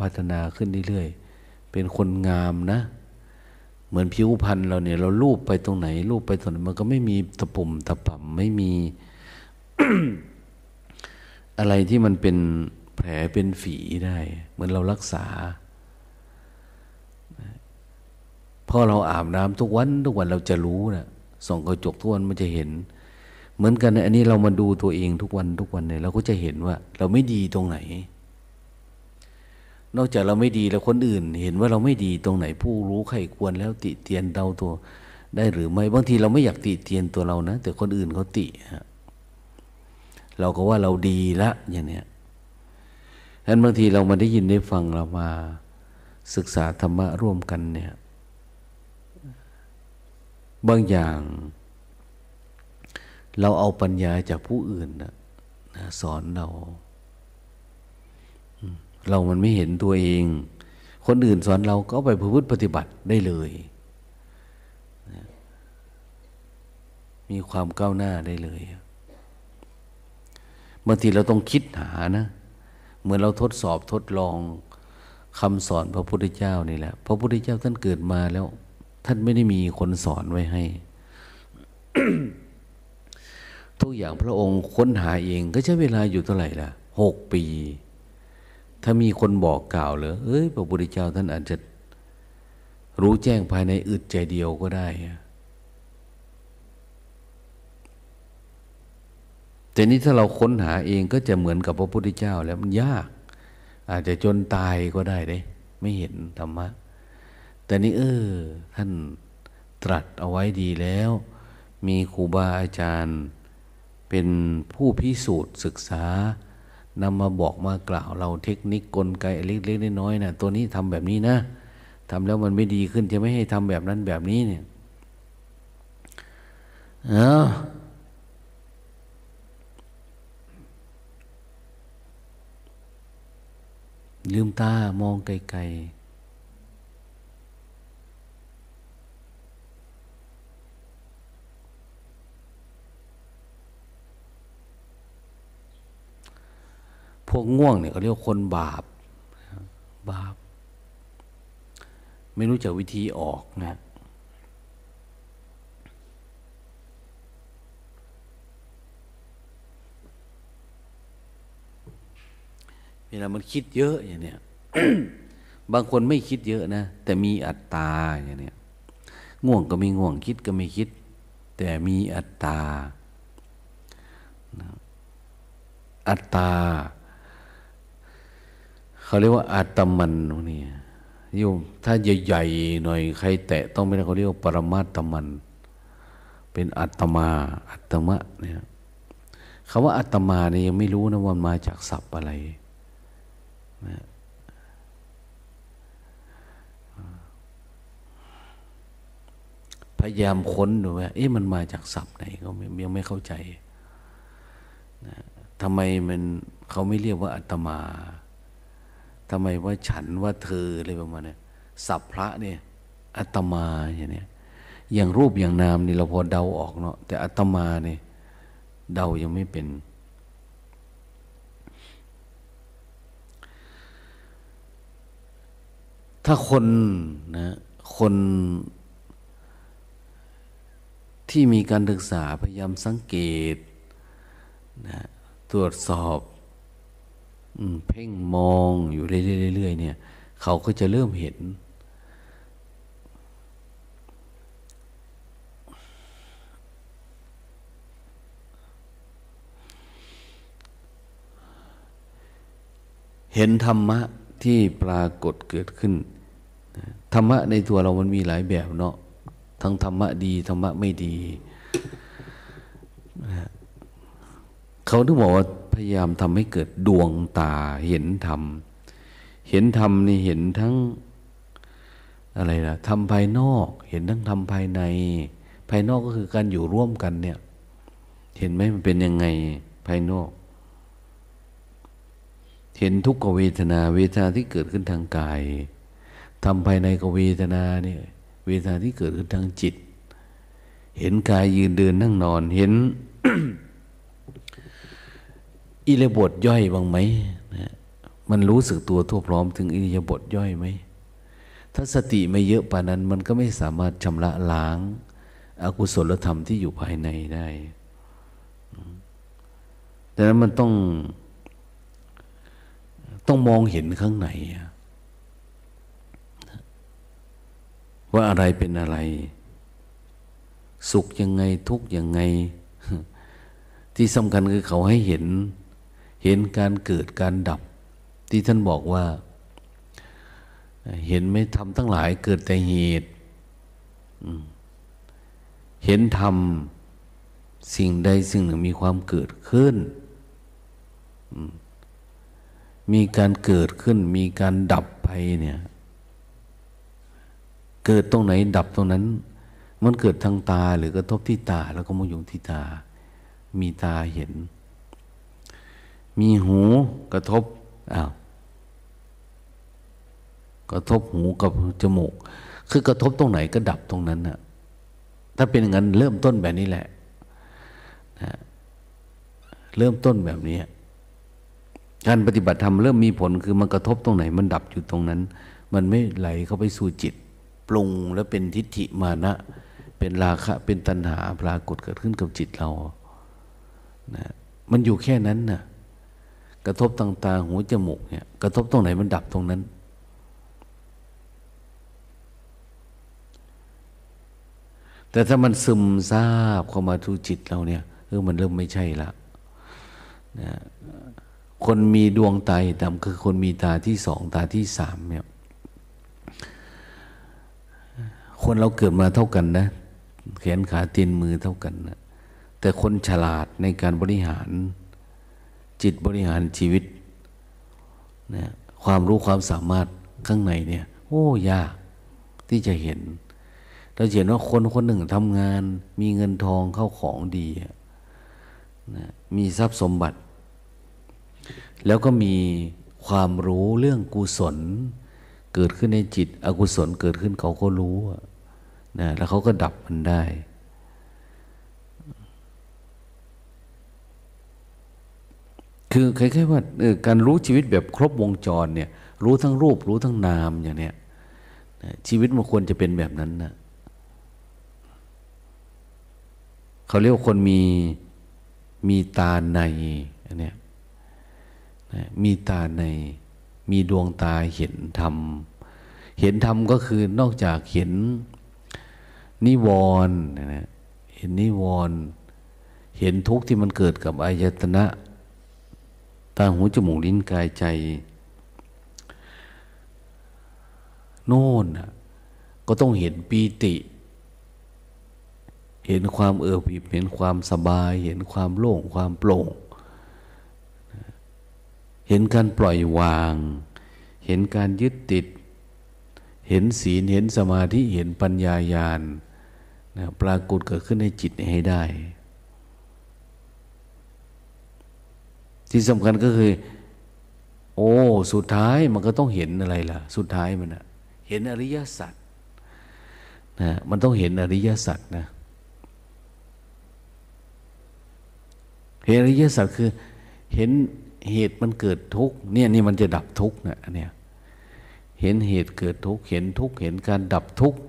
พัฒนาขึ้นเรื่อยๆเป็นคนงามนะเหมือนผิวพรรณเราเนี่ยเรารูปไปตรงไหนมันก็ไม่มีตะปุ่มตะป่ำไม่มี อะไรที่มันเป็นแผลเป็นฝีได้เหมือนเรารักษาพอเราอาบน้ำทุกวันเราจะรู้นะส่องกระจกทุกวันมันจะเห็นเหมือนกันอันนี้เรามาดูตัวเองทุกวันเนี่ยเราก็จะเห็นว่าเราไม่ดีตรงไหนนอกจากเราไม่ดีแล้วคนอื่นเห็นว่าเราไม่ดีตรงไหนผู้รู้ใครควรแล้วติเตียนเราตัวได้หรือไม่บางทีเราไม่อยากติเตียนตัวเรานะแต่คนอื่นเขาติเราก็ว่าเราดีละอย่างเนี้ยฉะนั้นบางทีเรามาได้ยินได้ฟังเรามาศึกษาธรรมะร่วมกันเนี่ยบางอย่างเราเอาปัญญาจากผู้อื่นนะสอนเรามันไม่เห็นตัวเองคนอื่นสอนเราก็ไปประพฤติปฏิบัติได้เลยมีความก้าวหน้าได้เลยบางทีเราต้องคิดหานะเหมือนเราทดสอบทดลองคำสอนพระพุทธเจ้านี่แหละพระพุทธเจ้าท่านเกิดมาแล้วท่านไม่ได้มีคนสอนไว้ให้ ทุกอย่างพระองค์ค้นหาเองก็ใช้เวลาอยู่เท่าไหร่ล่ะ6 ปีถ้ามีคนบอกกล่าวเลยพระพุทธเจ้าท่านอาจจะรู้แจ้งภายในอึดใจเดียวก็ได้แต่นี้ถ้าเราค้นหาเองก็จะเหมือนกับพระพุทธเจ้าแล้วมันยากอาจจะจนตายก็ได้เด้ไม่เห็นธรรมะแต่นี้ท่านตรัสเอาไว้ดีแล้วมีครูบาอาจารย์เป็นผู้พิสูจน์ศึกษานำมาบอกมากล่าวเราเทคนิคกลไกเล็กๆน้อยๆนะตัวนี้ทำแบบนี้นะทำแล้วมันไม่ดีขึ้นจะไม่ให้ทำแบบนั้นแบบนี้เนี่ยลืมตามองไกลๆพวกง่วงเนี่ยเขาเรียกคนบาปไม่รู้จักวิธีออกนะเวลามันคิดเยอะอย่างเนี้ย บางคนไม่คิดเยอะนะแต่มีอัตตาอย่างเนี้ยง่วงก็ไม่ง่วงคิดก็ไม่คิดแต่มีอัตตาเขาเรียกว่าอาตมันนี่โยมถ้าใหญ่ๆหน่อยใครแตะต้องไม่ได้เขาเรียกว่าปรมาตมันเป็นอาตมาอาตมะเนี่ย คำว่าอาตมาเนี่ยยังไม่รู้นะว่ามาจากศัพท์อะไรนะพยายามค้นดูว่าเอ๊ะมันมาจากศัพท์ไหนก็ยังไม่เข้าใจนะทำไมมันเขาไม่เรียกว่าอาตมาทำไมว่าฉันว่าเธออะไรประมาณนี้ศัพท์พระเนี่ยอาตมาอย่างเนี้ยอย่างรูปอย่างนามนี่เราพอเดาออกเนาะแต่อาตมาเนี่ยเดายังไม่เป็นถ้าคนนะคนที่มีการศึกษาพยายามสังเกตนะตรวจสอบเพ่งมองอยู่เรื่อยๆเนี่ยเขาก็จะเริ่มเห็นธรรมะที่ปรากฏเกิดขึ้นธรรมะในตัวเรามันมีหลายแบบเนาะทั้งธรรมะดีธรรมะไม่ดีเขาถึงบอกว่าพยายามทำให้เกิดดวงตาเห็นธรรมนี่เห็นทั้งอะไรล่ะธรรมภายนอกเห็นทั้งธรรมภายในภายนอกก็คือการอยู่ร่วมกันเนี่ยเห็นไหมมันเป็นยังไงภายนอกเห็นทุกขเวทนาที่เกิดขึ้นทางกายธรรมภายในก็เวทนาเนี่ยเวทนาที่เกิดขึ้นทางจิตเห็นกายยืนเดินนั่งนอนเห็น อิริยาบถย่อยบ้างไหมนะมันรู้สึกตัวทั่วพร้อมถึงอิริยาบถย่อยไหมถ้าสติไม่เยอะป่านนั้นมันก็ไม่สามารถชำระล้างอกุศลธรรมที่อยู่ภายในได้ดังนั้นมันต้องมองเห็นข้างในว่าอะไรเป็นอะไรสุขยังไงทุกข์ยังไงที่สำคัญคือเขาให้เห็นการเกิดการดับที่ท่านบอกว่าเห็นไม่ธรรมทั้งหลายเกิดแต่เหตุเห็นธรรมสิ่งใดสิ่งหนึ่งมีความเกิดขึ้นมีการเกิดขึ้นมีการดับไปเนี่ยเกิดตรงไหนดับตรงนั้นมันเกิดทางตาหรือกระทบที่ตาแล้วก็มาอยู่ที่ตามีตาเห็นมีหูกระทบกระทบหูกับจมูกคือกระทบตรงไหนก็ดับตรงนั้นนะถ้าเป็นอย่างนั้นเริ่มต้นแบบนี้แหละนะเริ่มต้นแบบนี้การปฏิบัติธรรมเริ่มมีผลคือมันกระทบตรงไหนมันดับอยู่ตรงนั้นมันไม่ไหลเข้าไปสู่จิตปรุงแล้วเป็นทิฏฐิมานะเป็นราคะเป็นตัณหาปรากฏเกิดขึ้นกับจิตเรานะมันอยู่แค่นั้นนะกระทบทางตาหูจมูกเนี่ยกระทบตรงไหนมันดับตรงนั้นแต่ถ้ามันซึมซาบเข้ามาสู่จิตเราเนี่ยมันเริ่มไม่ใช่ละนะคนมีดวงตาเห็นธรรมคือคนมีตาที่สองตาที่สามเนี่ยคนเราเกิดมาเท่ากันนะแขนขาตีนมือเท่ากันนะแต่คนฉลาดในการบริหารจิตบริหารชีวิตนะความรู้ความสามารถข้างในเนี่ยยากที่จะเห็นเราเห็นว่าคนคนหนึ่งทำงานมีเงินทองเข้าของดีนะมีทรัพย์สมบัติแล้วก็มีความรู้เรื่องกุศลเกิดขึ้นในจิตอกุศลเกิดขึ้นเขาก็รู้นะแล้วเขาก็ดับมันได้คือคล้ายๆว่าการรู้ชีวิตแบบครบวงจรเนี่ยรู้ทั้งรูปรู้ทั้งนามอย่างเนี้ยชีวิตมันควรจะเป็นแบบนั้นนะเขาเรียกว่าคนมีตาในอันเนี้ยมีตาในมีดวงตาเห็นธรรมก็คือนอกจากเห็นนิวรณ์นะเห็นนิวรณ์เห็นทุกข์ที่มันเกิดกับอายตนะตาหูจมูกลิ้นกายใจโน่นก็ต้องเห็นปีติ เห็นความเอิบอิ่มเห็นความสบายเห็นความโล่งความโปร่งเห็นการปล่อยวางเห็นการยึดติดเห็นศีลเห็นสมาธิเห็นปัญญาญาณปรากฏเกิดขึ้นในจิตให้ได้ที่สำคัญก็คือโอ้สุดท้ายมันก็ต้องเห็นอะไรล่ะสุดท้ายมันนะเห็นอริยสัจนะมันต้องเห็นอริยสัจนะเห็นอริยสัจคือเห็นเหตุมันเกิดทุกข์เนี่ยนี่มันจะดับทุกข์นะเนี่ยเห็นเหตุเกิดทุกข์เห็นทุกข์เห็นการดับทุกข์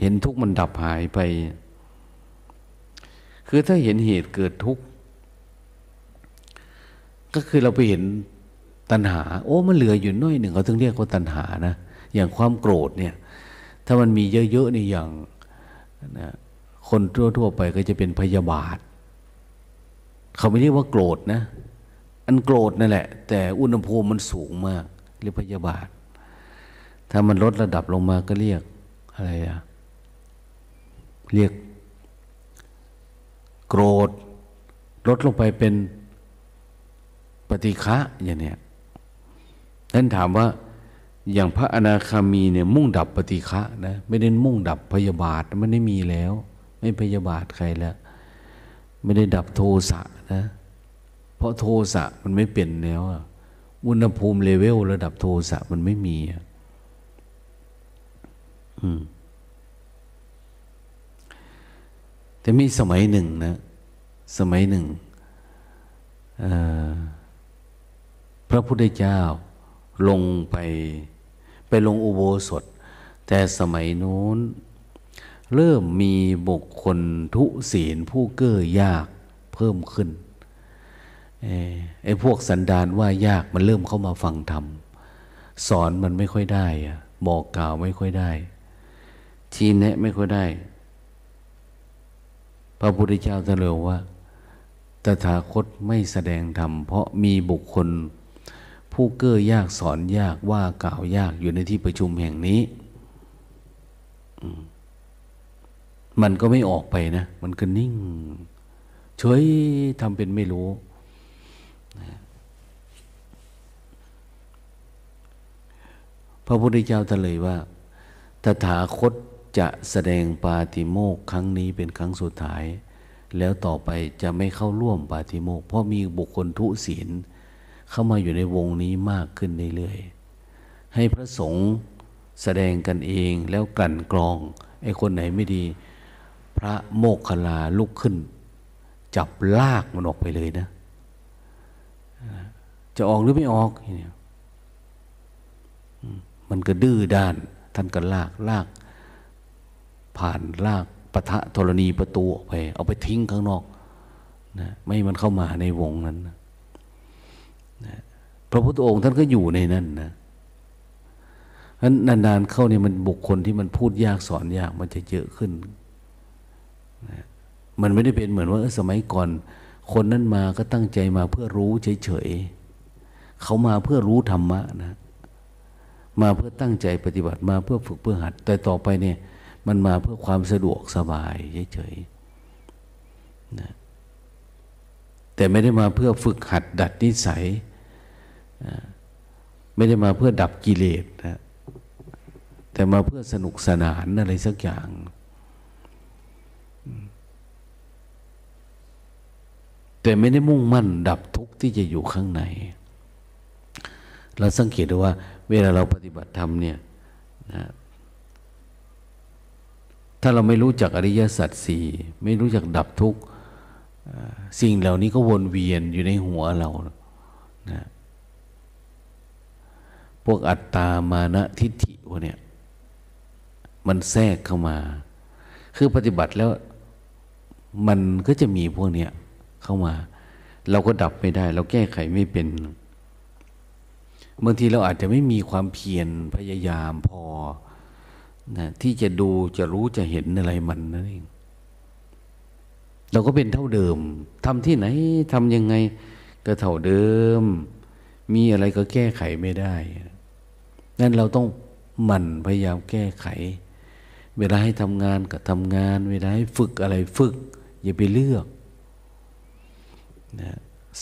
เห็นทุกข์มันดับหายไปคือถ้าเห็นเหตุเกิดทุกข์ก็คือเราไปเห็นตัณหาโอ้มันเหลืออยู่น้อยหนึ่งเขาถึงเรียกว่าตัณหานะอย่างความโกรธเนี่ยถ้ามันมีเยอะๆนี่อย่างนะคนทั่วๆไปก็จะเป็นพยาบาทเขาไม่เรียกว่าโกรธนะอันโกรธนั่นแหละแต่อุณหภูมิมันสูงมากเรียกพยาบาทถ้ามันลดระดับลงมาก็เรียกอะไรอะเรียกโกรธลดลงไปเป็นปฏิฆะอย่างเนี้ยท่านถามว่าอย่างพระอนาคามีเนี่ยมุ่งดับปฏิฆะนะไม่ได้มุ่งดับพยาบาทมันไม่มีแล้วไม่พยาบาทใครแล้วไม่ได้ดับโทสะนะเพราะโทสะมันไม่เปลี่ยนแล้วอุณหภูมิเลเวลระดับโทสะมันไม่มีแต่มีสมัยหนึ่งนะสมัยหนึ่งพระพุทธเจ้าลงไปลงอุโบสถแต่สมัยนู้นเริ่มมีบุคคลทุศีลผู้เกื้อยากเพิ่มขึ้นไอ้พวกสันดานว่ายากมันเริ่มเข้ามาฟังธรรมสอนมันไม่ค่อยได้บอกกล่าวไม่ค่อยได้ชี้แนะไม่ค่อยได้พระพุทธเจ้าตรัสเลยว่าตถาคตไม่แสดงธรรมเพราะมีบุคคลผู้เกื้อยากสอนยากว่ากล่าวยากอยู่ในที่ประชุมแห่งนี้มันก็ไม่ออกไปนะมันก็นิ่งเฉยทำเป็นไม่รู้พระพุทธเจ้าตรัสเลยว่าตถาคตจะแสดงปาติโมกข์ครั้งนี้เป็นครั้งสุดท้ายแล้วต่อไปจะไม่เข้าร่วมปาติโมกข์เพราะมีบุคคลทุศีลเข้ามาอยู่ในวงนี้มากขึ้นเรื่อยๆให้พระสงฆ์แสดงกันเองแล้วกลั่นกรองไอ้คนไหนไม่ดีพระโมคคัลลาลุกขึ้นจับลากมันออกไปเลยนะจะออกหรือไม่ออกมันก็ดื้อด้านท่านก็ลากผ่านลากปะทะธรณีประตูออกไปเอาไปทิ้งข้างนอกนะไม่ให้มันเข้ามาในวงนั้นนะพระพุทธองค์ท่านก็อยู่ในนั้นนะนานๆเข้าเนี่ยมันบุคคลที่มันพูดยากสอนยากมันจะเยอะขึ้นนะมันไม่ได้เป็นเหมือนว่าสมัยก่อนคนนั้นมาก็ตั้งใจมาเพื่อรู้เฉยๆเขามาเพื่อรู้ธรรมะนะมาเพื่อตั้งใจปฏิบัติมาเพื่อฝึกเพื่อหัดแต่ต่อไปเนี่ยมันมาเพื่อความสะดวกสบายเฉยๆนะแต่ไม่ได้มาเพื่อฝึกหัดดัดนิสัยไม่ได้มาเพื่อดับกิเลสนะแต่มาเพื่อสนุกสนานอะไรสักอย่างแต่ไม่ได้มุ่งมั่นดับทุกข์ที่จะอยู่ข้างในเราสังเกตดูว่าเวลาเราปฏิบัติธรรมเนี่ยนะถ้าเราไม่รู้จักอริยสัจสี่ไม่รู้จักดับทุกข์สิ่งเหล่านี้ก็วนเวียนอยู่ในหัวเรานะพวกอัตตามานะทิฏฐิพวกเนี่ยมันแทรกเข้ามาคือปฏิบัติแล้วมันก็จะมีพวกเนี้ยเข้ามาเราก็ดับไม่ได้เราแก้ไขไม่เป็นบางทีเราอาจจะไม่มีความเพียรพยายามพอนะที่จะดูจะรู้จะเห็นอะไรมันนั่นเองเราก็เป็นเท่าเดิมทำที่ไหนทำยังไงก็เท่าเดิมมีอะไรก็แก้ไขไม่ได้นั่นเราต้องหมั่นพยายามแก้ไข เวลาให้ทำงานก็ทำงานเวลาให้ฝึกอะไรฝึกอย่าไปเลือกนะ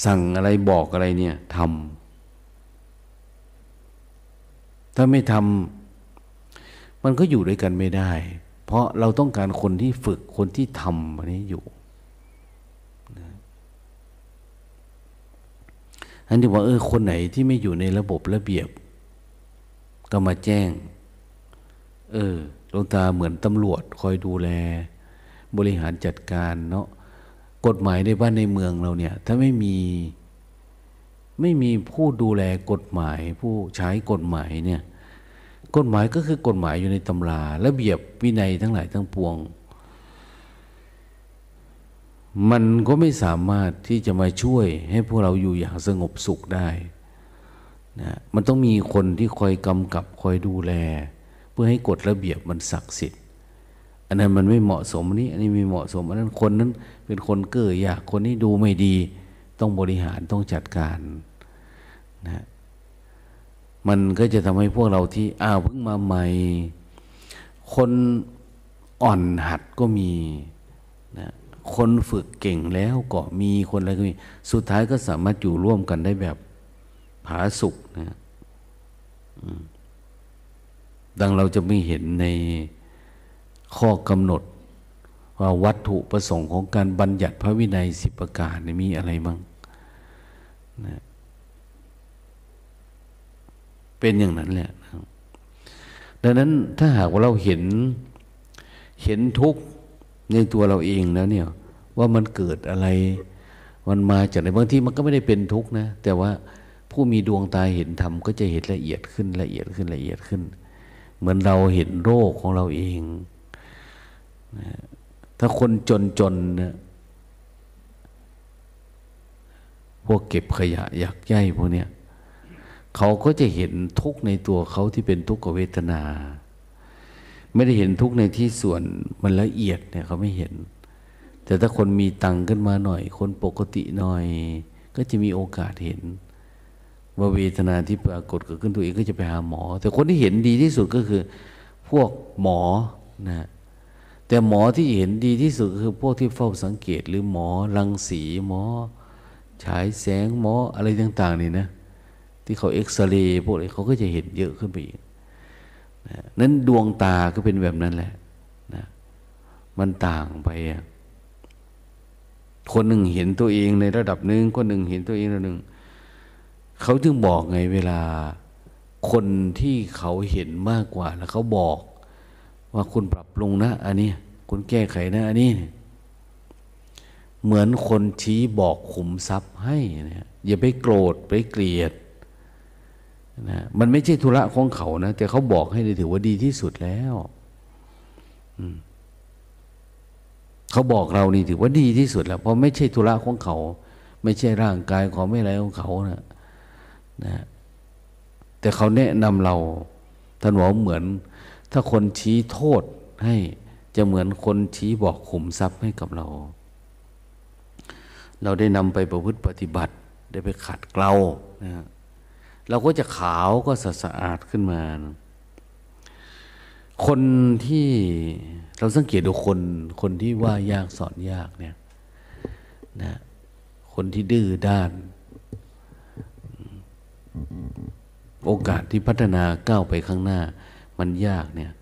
สั่งอะไรบอกอะไรเนี่ยทำถ้าไม่ทำมันก็อยู่ด้วยกันไม่ได้เพราะเราต้องการคนที่ฝึกคนที่ทำอันนี้อยู่นะอันที่ว่าคนไหนที่ไม่อยู่ในระบบระเบียบก็มาแจ้งหลวงตาเหมือนตำรวจคอยดูแลบริหารจัดการเนาะกฎหมายในบ้านในเมืองเราเนี่ยถ้าไม่มีผู้ดูแลกฎหมายผู้ใช้กฎหมายเนี่ยกฎหมายก็คือกฎหมายอยู่ในตำราระเบียบวินัยทั้งหลายทั้งปวงมันก็ไม่สามารถที่จะมาช่วยให้พวกเราอยู่อย่างสงบสุขได้นะมันต้องมีคนที่คอยกำกับคอยดูแลเพื่อให้กฎระเบียบมันศักดิ์สิทธิ์อันนั้นมันไม่เหมาะสมนี้อันนี้ไม่เหมาะสมอันนั้นคนนั้นเป็นคนเก้ออยากคนนี้ดูไม่ดีต้องบริหารต้องจัดการนะมันก็จะทำให้พวกเราที่เพิ่งมาใหม่คนอ่อนหัดก็มีนะคนฝึกเก่งแล้วก็มีคนอะไรก็มีสุดท้ายก็สามารถอยู่ร่วมกันได้แบบผาสุกนะดังเราจะไม่เห็นในข้อกำหนดว่าวัตถุประสงค์ของการบัญญัติพระวินัย10ประการมีอะไรบ้างนะเป็นอย่างนั้นแหละดังนั้นถ้าหากว่าเราเห็นทุกข์ในตัวเราเองแล้วเนี่ยว่ามันเกิดอะไรมันมาจากไหนบางทีมันก็ไม่ได้เป็นทุกข์นะแต่ว่าผู้มีดวงตาเห็นธรรมก็จะเห็นละเอียดขึ้นละเอียดขึ้นละเอียดขึ้นเหมือนเราเห็นโรคของเราเองนะถ้าคนจนๆนะพวกเก็บขยะยักย้ายพวกเนี้ยเขาก็จะเห็นทุกข์ในตัวเขาที่เป็นทุกขเวทนาไม่ได้เห็นทุกข์ในที่ส่วนมันละเอียดเนี่ยเขาไม่เห็นแต่ถ้าคนมีตังค์ขึ้นมาหน่อยคนปกติหน่อยก็จะมีโอกาสเห็นว่าเวทนาที่ปรากฏเกิดขึ้นตัวเองก็จะไปหาหมอแต่คนที่เห็นดีที่สุดก็คือพวกหมอนะแต่หมอที่เห็นดีที่สุดก็คือพวกที่เฝ้าสังเกตหรือหมอรังสีหมอฉายแสงหมออะไรต่างๆนี่นะที่เขาเอ็กซเรย์พวกนี้เขาก็จะเห็นเยอะขึ้นไปอีกนะนั้นดวงตาก็เป็นแบบนั้นแหละนะมันต่างไปคนหนึ่งเห็นตัวเองในระดับหนึ่งคนหนึ่งเห็นตัวเองระดับหนึ่งเขาจึงบอกไงเวลาคนที่เขาเห็นมากกว่าแล้วเขาบอกว่าคุณปรับปรุงนะอันนี้คุณแก้ไขนะอันนี้เหมือนคนชี้บอกขุมทรัพย์ให้นะอย่าไปโกรธไปเกลียดนะมันไม่ใช่ธุระของเขานะแต่เขาบอกให้ถือว่าดีที่สุดแล้วเขาบอกเรานี่ถือว่าดีที่สุดแล้วเพราะไม่ใช่ธุระของเขาไม่ใช่ร่างกายของไม่อะไรของเขานะแต่เขาแนะนำเราท่านบอกเหมือนถ้าคนชี้โทษให้จะเหมือนคนชี้บอกขุมทรัพย์ให้กับเราเราได้นำไปประพฤติปฏิบัติได้ไปขัดเกลานะเราก็จะขาวก็สะอาดขึ้นมานะคนที่เราสังเกตดูคนที่ว่ายากสอนยากเนี่ยนะคนที่ดื้อด้านโอกาสที่พัฒนาก้าวไปข้างหน้ามันยากเนี่ย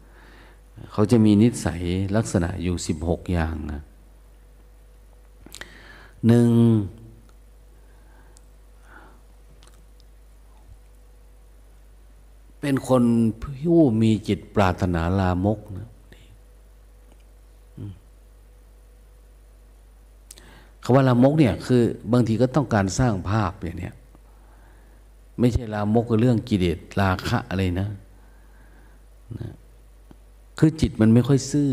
เขาจะมีนิสัยลักษณะอยู่16อย่างนะหนึ่งเป็นคนผู้มีจิตปรารถนาลามกนะคำว่าลามกเนี่ยคือบางทีก็ต้องการสร้างภาพอย่างเนี้ยไม่ใช่ลามกกับเรื่องกิเลสราคะอะไรนะนะคือจิตมันไม่ค่อยซื่อ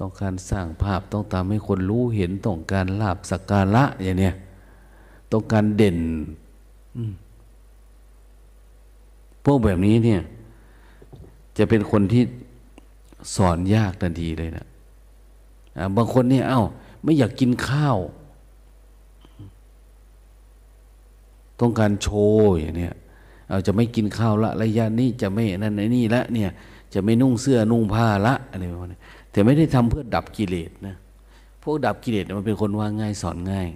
ต้องการสร้างภาพต้องทำให้คนรู้เห็นต้องการลาภสักการะอย่างเนี้ยต้องการเด่นพวกแบบนี้เนี่ยจะเป็นคนที่สอนยากทันทีเลยนะบางคนเนี่ยไม่อยากกินข้าวต้องการโชว์อย่างเนี้ยจะไม่กินข้าวละระยะนี้จะไม่นั่นไอ้นี่ละเนี่ย จะไม่นุ่งเสื้อนุ่งผ้าละอะไรประมาณนี้แต่ไม่ได้ทำเพื่อดับกิเลสนะพวกดับกิเลสมันเป็นคนว่าง่ายสอนง่าย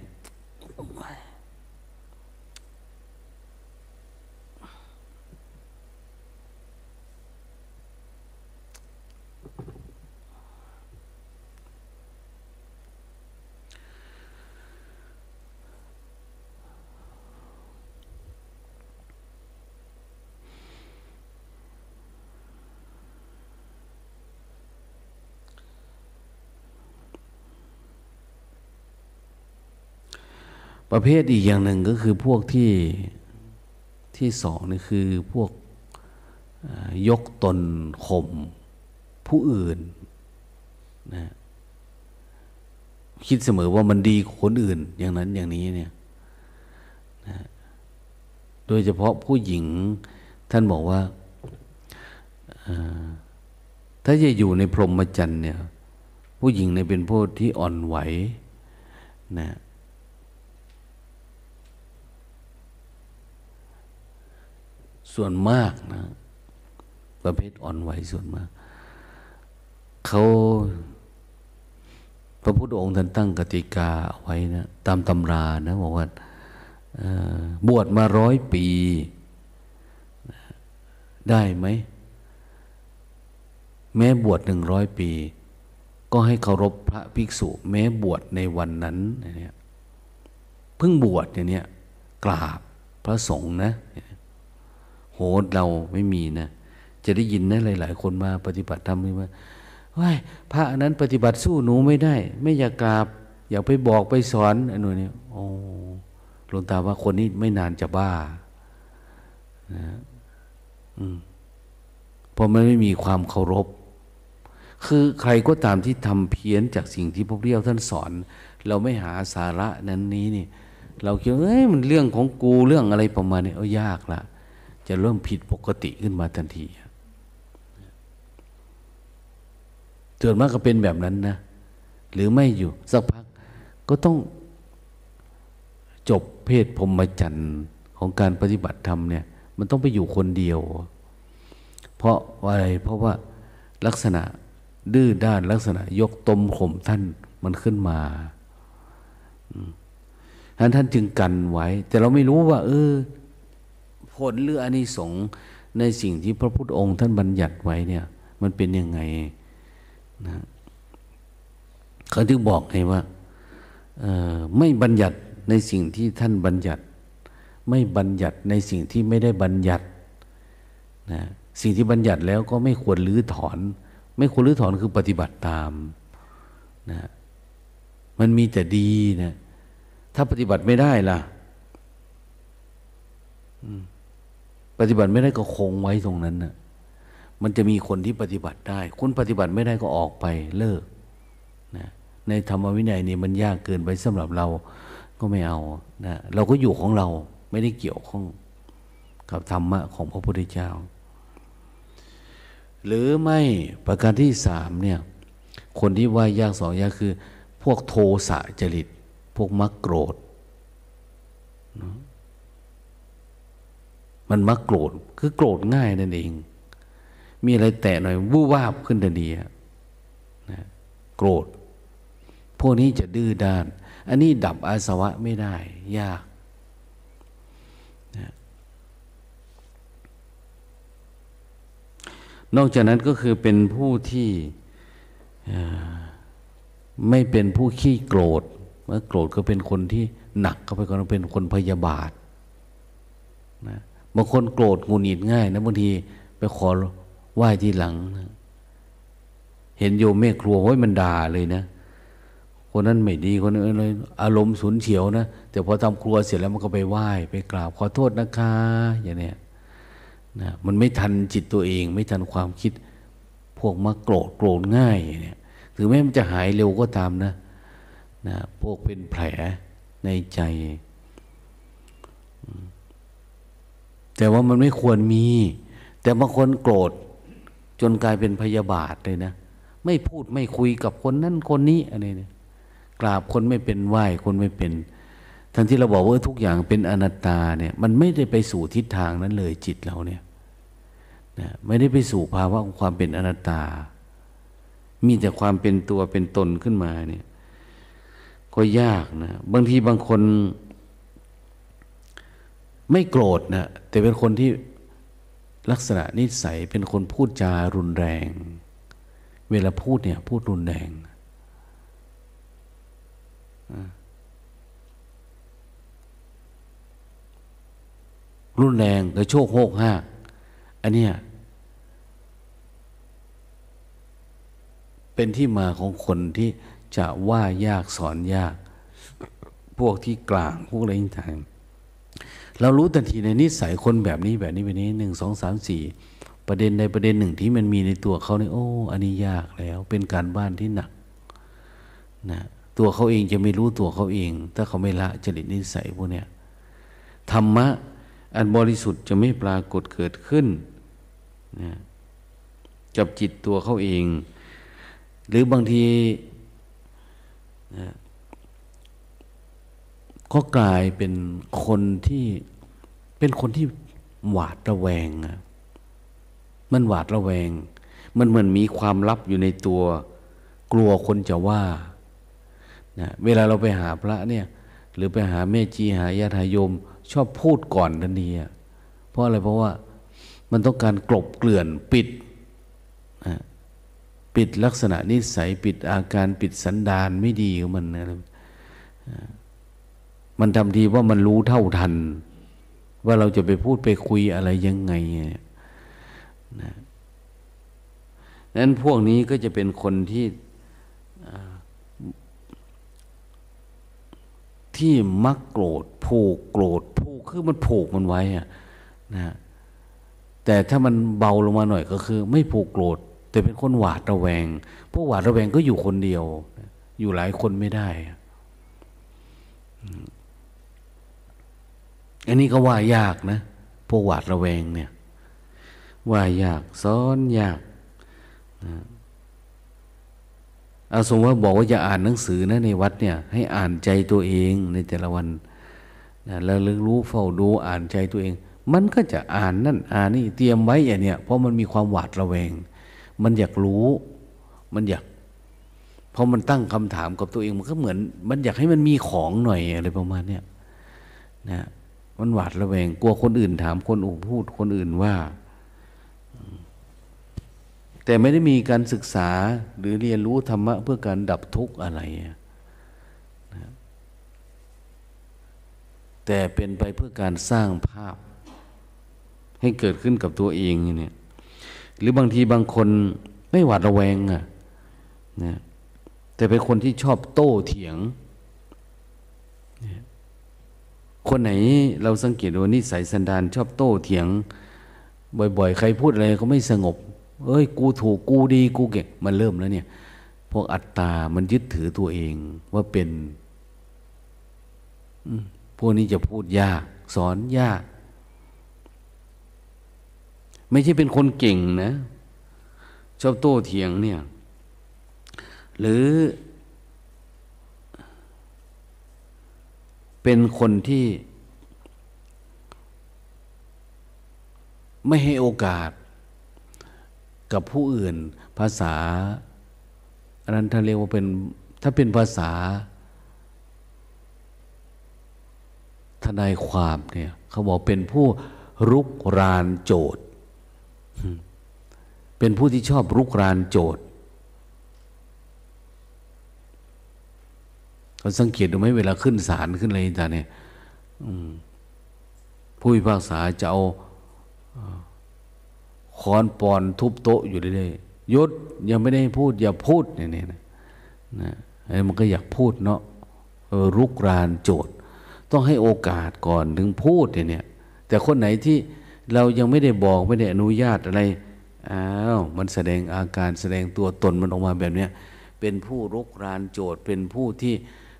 ประเภทอีกอย่างหนึ่งก็คือพวกที่สองนี่คือพวกยกตนข่มผู้อื่นนะคิดเสมอว่ามันดีกว่าคนอื่นอย่างนั้นอย่างนี้เนี่ยนะโดยเฉพาะผู้หญิงท่านบอกว่าถ้าจะอยู่ในพรหมจรรย์เนี่ยผู้หญิงเนี่ยเป็นพวกที่อ่อนไหวนะส่วนมากนะประเภทอ่อนไหวส่วนมากเขาพระพุทธองค์ท่านตั้งกติกาเอาไว้นะตามตำรานะบอกว่าบวชมา100 ปีได้ไหมแม้บวช100 ปีก็ให้เคารพพระภิกษุแม้บวชในวันนั้นเนี่ยเพิ่งบวชเนี่ยกราบพระสงฆ์นะโหเราไม่มีนะจะได้ยินนะหลายๆคนมาปฏิบัติธรรมนี่ว่าว้ายพระนั้นปฏิบัติสู้หนูไม่ได้ไม่อยากกราบอยากไปบอกไปสอนอันนู้นนี่โอ้หลวงตาว่าคนนี้ไม่นานจะบ้านะเพราะมันไม่มีความเคารพคือใครก็ตามที่ทำเพี้ยนจากสิ่งที่พระพุทธเจ้าท่านสอนเราไม่หาสาระนั้นนี้นี่เราคิดเอ้ยมันเรื่องของกูเรื่องอะไรประมาณนี้โอ้ยากละจะเริ่มผิดปกติขึ้นมาทันทีเกิดมากก็เป็นแบบนั้นนะหรือไม่อยู่สักพักก็ต้องจบเพศพรหมจรรย์ของการปฏิบัติธรรมเนี่ยมันต้องไปอยู่คนเดียวเพราะอะไรเพราะว่าลักษณะดื้อด้านลักษณะยกตมข่มท่านมันขึ้นมาฉะนั้นท่านจึงกันไว้แต่เราไม่รู้ว่าผลหรืออานิสงส์ในสิ่งที่พระพุทธองค์ท่านบัญญัติไว้เนี่ยมันเป็นยังไงนะเขาถึงบอกไงว่าไม่บัญญัติในสิ่งที่ท่านบัญญัติไม่บัญญัติในสิ่งที่ไม่ได้บัญญัตินะสิ่งที่บัญญัติแล้วก็ไม่ควรรื้อถอนไม่ควรรื้อถอนคือปฏิบัติตามนะมันมีแต่ดีนะถ้าปฏิบัติไม่ได้ล่ะปฏิบัติไม่ได้ก็คงไว้ตรงนั้นน่ะมันจะมีคนที่ปฏิบัติได้คนปฏิบัติไม่ได้ก็ออกไปเลิกนะในธรรมวินัยนี่มันยากเกินไปสำหรับเราก็ไม่เอานะเราก็อยู่ของเราไม่ได้เกี่ยวข้องกับธรรมะของพระพุทธเจ้าหรือไม่ประการที่3เนี่ยคนที่ว่ายากสองยากคือพวกโทสะจริตพวกมักโกรธนะมันมักโกรธคือโกรธง่ายนั่นเองมีอะไรแตะหน่อยวู่วาบขึ้นทันทีนะโกรธพวกนี้จะดื้อด้านอันนี้ดับอาสวะไม่ได้ยากนะนอกจากนั้นก็คือเป็นผู้ที่ไม่เป็นผู้ขี้โกรธเมื่อโกรธก็เป็นคนที่หนักเข้าไปก็เป็นคนพยาบาทนะบางคนโกรธหงุดหงิดง่ายนะบางทีไปขอไหว้ทีหลังนะเห็นโยมแม่ครัวโอ้ยมันด่าเลยนะคนนั้นไม่ดีคนนั้นเลยอารมณ์ฉุนเฉียวนะแต่พอทำครัวเสร็จแล้วมันก็ไปไหว้ไปกราบขอโทษนะคะอย่างเนี้ยนะมันไม่ทันจิตตัวเองไม่ทันความคิดพวกมักโกรธง่ายเนี่ยถึงแม้มันจะหายเร็วก็ตามนะนะพวกเป็นแผลในใจแต่ว่ามันไม่ควรมีแต่บางคนโกรธจนกลายเป็นพยาบาทเลยนะไม่พูดไม่คุยกับคนนั้นคนนี้อะไรเนี่ยกราบคนไม่เป็นไหว้คนไม่เป็นทั้งที่เราบอกว่าทุกอย่างเป็นอนัตตาเนี่ยมันไม่ได้ไปสู่ทิศทางนั้นเลยจิตเราเนี่ย นะไม่ได้ไปสู่ภาวะของความเป็นอนัตตามีแต่ความเป็นตัวเป็นตนขึ้นมาเนี่ยก็ยากนะบางทีบางคนไม่โกรธนะแต่เป็นคนที่ลักษณะนิสัยเป็นคนพูดจารุนแรงเวลาพูดเนี่ยพูดรุนแรงกระโชกโหกหักอันเนี้ยเป็นที่มาของคนที่จะว่ายากสอนยากพวกที่กลางพวกอะไรอย่างนี้เรารู้ทันทีในนิสัยคนแบบนี้1 2 3 4ประเด็นใดประเด็นหนึ่งที่มันมีในตัวเขาเนี่ยโอ้อันนี้ยากแล้วเป็นการบ้านที่หนักนะตัวเขาเองจะไม่รู้ตัวเขาเองถ้าเขาไม่ละจริตนิสัยพวกเนี้ยธรรมะอันบริสุทธิ์จะไม่ปรากฏเกิดขึ้นนะกับจิตตัวเขาเองหรือบางทีนะก็กลายเป็นคนที่หวาดระแวงมันหวาดระแวงมันเหมือนมีความลับอยู่ในตัวกลัวคนจะว่านะเวลาเราไปหาพระเนี่ยหรือไปหาแม่ชีหาญาติโยมชอบพูดก่อนทันทีเพราะอะไรเพราะว่ามันต้องการกลบเกลื่อนปิดลักษณะนิสัยปิดอาการปิดสันดานไม่ดีของมันนะมันทำทีว่ามันรู้เท่าทันว่าเราจะไปพูดไปคุยอะไรยังไงนะนั้นพวกนี้ก็จะเป็นคนที่มักโกรธผูกโกรธผูกคือมันผูกมันไว้นะแต่ถ้ามันเบาลงมาหน่อยก็คือไม่ผูกโกรธแต่เป็นคนหวาดระแวงพวกหวาดระแวงก็อยู่คนเดียวอยู่หลายคนไม่ได้อันนี้ก็ว่ายากนะพวกหวาดระแวงเนี่ยว่ายากซ้อนยากเอาสมมติว่าบอกว่าอย่าอ่านหนังสือนะในวัดเนี่ยให้อ่านใจตัวเองในแต่ละวันแล้วระลึกรู้เฝ้าดูอ่านใจตัวเองมันก็จะอ่านนั่นอ่านนี่เตรียมไว้อย่างเนี้ยเพราะมันมีความหวาดระแวงมันอยากรู้มันอยากพอมันตั้งคำถามกับตัวเองมันก็เหมือนมันอยากให้มันมีของหน่อยอะไรประมาณเนี้ยนะมันหวาดระแวงกลัวคนอื่นถามคนอื่นพูดคนอื่นว่าแต่ไม่ได้มีการศึกษาหรือเรียนรู้ธรรมะเพื่อการดับทุกข์อะไรนะแต่เป็นไปเพื่อการสร้างภาพให้เกิดขึ้นกับตัวเองเนี่ยหรือบางทีบางคนไม่หวาดระแวงนะแต่เป็นคนที่ชอบโต้เถียงคนไหนเราสังเกตว่านิสัยสันดานชอบโต้เถียงบ่อยๆใครพูดอะไรเขาไม่สงบเอ้ยกูถูกกูดีกูเก่งมันเริ่มแล้วเนี่ยพวกอัตตามันยึดถือตัวเองว่าเป็นพวกนี้จะพูดยากสอนยากไม่ใช่เป็นคนเก่งนะชอบโต้เถียงเนี่ยหรือเป็นคนที่ไม่ให้โอกาสกับผู้อื่นภาษาอันนั้นถ้าเรียกว่าเป็นถ้าเป็นภาษาทนายความเนี่ยเขาบอกเป็นผู้รุกรานโจทย์เป็นผู้ที่ชอบรุกรานโจทย์เขาสังเกตดูไหมเวลาขึ้นศาลขึ้นอะไรต่างเนี่ยผู้พิพากษาจะเอาค้อนปอนทุบโต๊ะอยู่เรื่อยๆหยุดยังไม่ได้พูดอย่าพูดเนี่ยนะไอ้มันก็อยากพูดเนาะรุกรานโจทย์ต้องให้โอกาสก่อนถึงพูดเนี่ยแต่คนไหนที่เรายังไม่ได้บอกไม่ได้อนุญาตอะไรอ้าวมันแสดงอาการแสดงตัวตนมันออกมาแบบเนี้ยเป็นผู้รุกรานโจทย์เป็นผู้ที่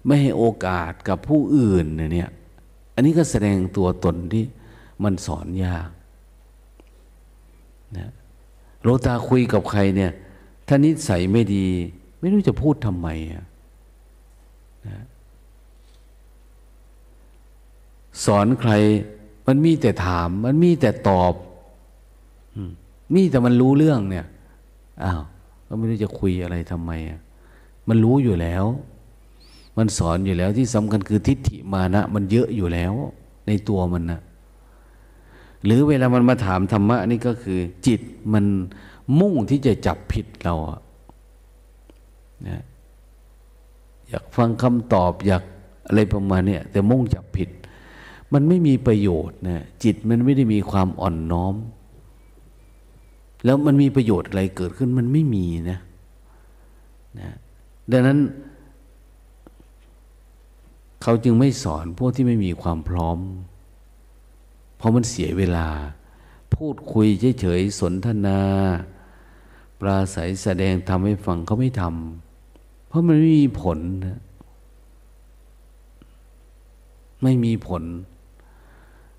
ไม่ให้โอกาสกับผู้อื่นเนี่ยอันนี้ก็แสดงตัวตนที่มันสอนยากนะโลตาคุยกับใครเนี่ยถ้านิสัยไม่ดีไม่รู้จะพูดทำไมนะสอนใครมันมีแต่ถามมันมีแต่ตอบ มีแต่มันรู้เรื่องเนี่ยอ้าวก็ไม่รู้จะคุยอะไรทำไมมันรู้อยู่แล้วมันสอนอยู่แล้วที่สำคัญคือทิฏฐิมานะมันเยอะอยู่แล้วในตัวมันนะหรือเวลามันมาถามธรรมะนี่ก็คือจิตมันมุ่งที่จะจับผิดเรานะอยากฟังคำตอบอยากอะไรประมาณนี้แต่มุ่งจับผิดมันไม่มีประโยชน์นะจิตมันไม่ได้มีความอ่อนน้อมแล้วมันมีประโยชน์อะไรเกิดขึ้นมันไม่มีนะดังนั้นเขาจึงไม่สอนพวกที่ไม่มีความพร้อมเพราะมันเสียเวลาพูดคุยเฉยๆสนทนาปราศัยแสดงทำให้ฟังเขาไม่ทำเพราะมันไม่มีผลนะไม่มีผล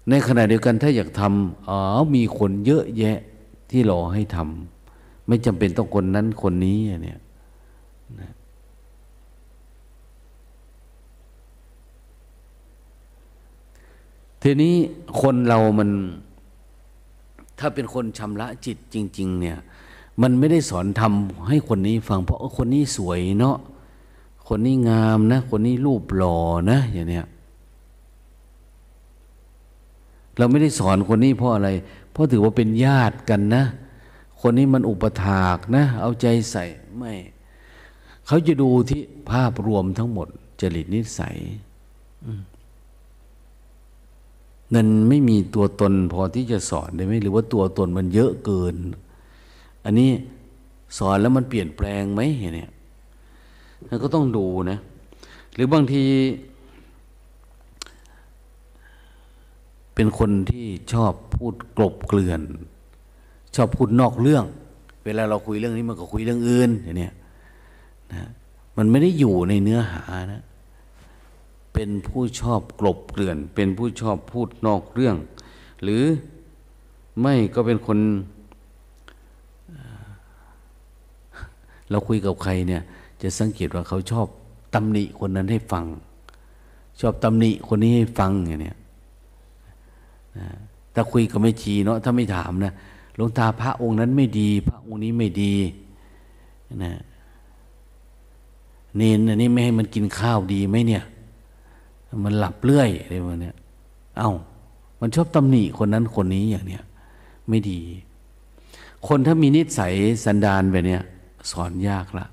ในขณะเดียวกันถ้าอยากทำมีคนเยอะแยะที่รอให้ทำไม่จำเป็นต้องคนนั้นคนนี้เนี่ยนะทีนี้คนเรามันถ้าเป็นคนชำระจิตจริงๆเนี่ยมันไม่ได้สอนทำให้คนนี้ฟังเพราะคนนี้สวยเนาะคนนี้งามนะคนนี้รูปหล่อนะอย่างเนี้ยเราไม่ได้สอนคนนี้เพราะอะไรเพราะถือว่าเป็นญาติกันนะคนนี้มันอุปถากนะเอาใจใส่ไม่เขาจะดูที่ภาพรวมทั้งหมดจริตนิสัยนั่นไม่มีตัวตนพอที่จะสอนได้ไหมหรือว่าตัวตนมันเยอะเกินอันนี้สอนแล้วมันเปลี่ยนแปลงไหมเนี่ยเราก็ต้องดูนะหรือบางทีเป็นคนที่ชอบพูดกลบเกลื่อนชอบพูดนอกเรื่องเวลาเราคุยเรื่องนี้มันก็คุยเรื่องอื่นอย่างเนี้ยนะมันไม่ได้อยู่ในเนื้อหานะเป็นผู้ชอบกลบเกลื่อนเป็นผู้ชอบพูดนอกเรื่องหรือไม่ก็เป็นคนเราคุยกับใครเนี่ยจะสังเกตว่าเขาชอบตำหนิคนนั้นให้ฟังชอบตำหนิคนนี้ให้ฟังอย่างเนี้ยถ้าคุยกับแม่ชีเนาะถ้าไม่ถามนะหลวงตาพระองค์นั้นไม่ดีพระองค์นี้ไม่ดีนะเนนอันนี้ไม่ให้มันกินข้าวดีไหมเนี่ยมันหลับเรื่อยอะไรแบบนี้มันชอบตำหนิคนนั้นคนนี้อย่างเนี้ยไม่ดีคนถ้ามีนิสัยสันดานแบบเนี้ยสอนยากละ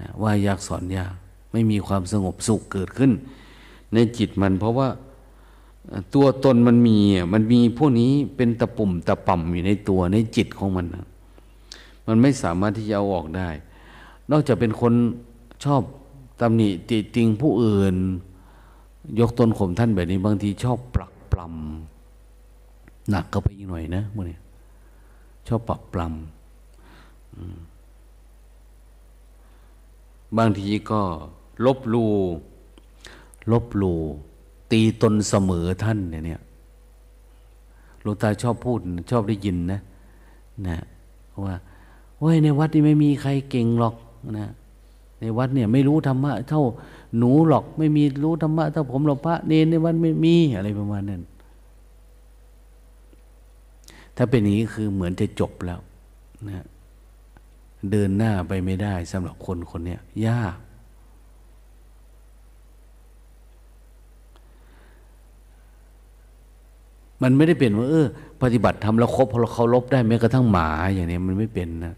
นะว่ายากสอนยากไม่มีความสงบสุขเกิดขึ้นในจิตมันเพราะว่าตัวตนมันมีพวกนี้เป็นตะปุ่มตะป่ำอยู่ในตัวในจิตของมันนะมันไม่สามารถที่จะเอาออกได้นอกจากเป็นคนชอบตำหนิติติงผู้อื่นยกตนข่มท่านแบบนี้บางทีชอบปรักปรำหนักก็ไปอีกหน่อยนะพวกนี้ชอบปรักปรำบางทีก็ลบลู่ตีตนเสมอท่านเนี่ยหลวงตาชอบพูดชอบได้ยินนะว่าโอ้ยในวัดนี่ไม่มีใครเก่งหรอกนะในวัดเนี่ยไม่รู้ธรรมะเท่าหนูหรอกไม่มีรู้ธรรมะเท่าผมหรอกพระเนรในวัดไม่มีอะไรประมาณนั้นถ้าเป็นอย่างนี้คือเหมือนจะจบแล้วนะเดินหน้าไปไม่ได้สำหรับคนเนี้ยยากมันไม่ได้เป็นว่าปฏิบัติทำแล้วครบพอเราเคารพได้แม้กระทั่งหมาอย่างนี้มันไม่เป็นนะ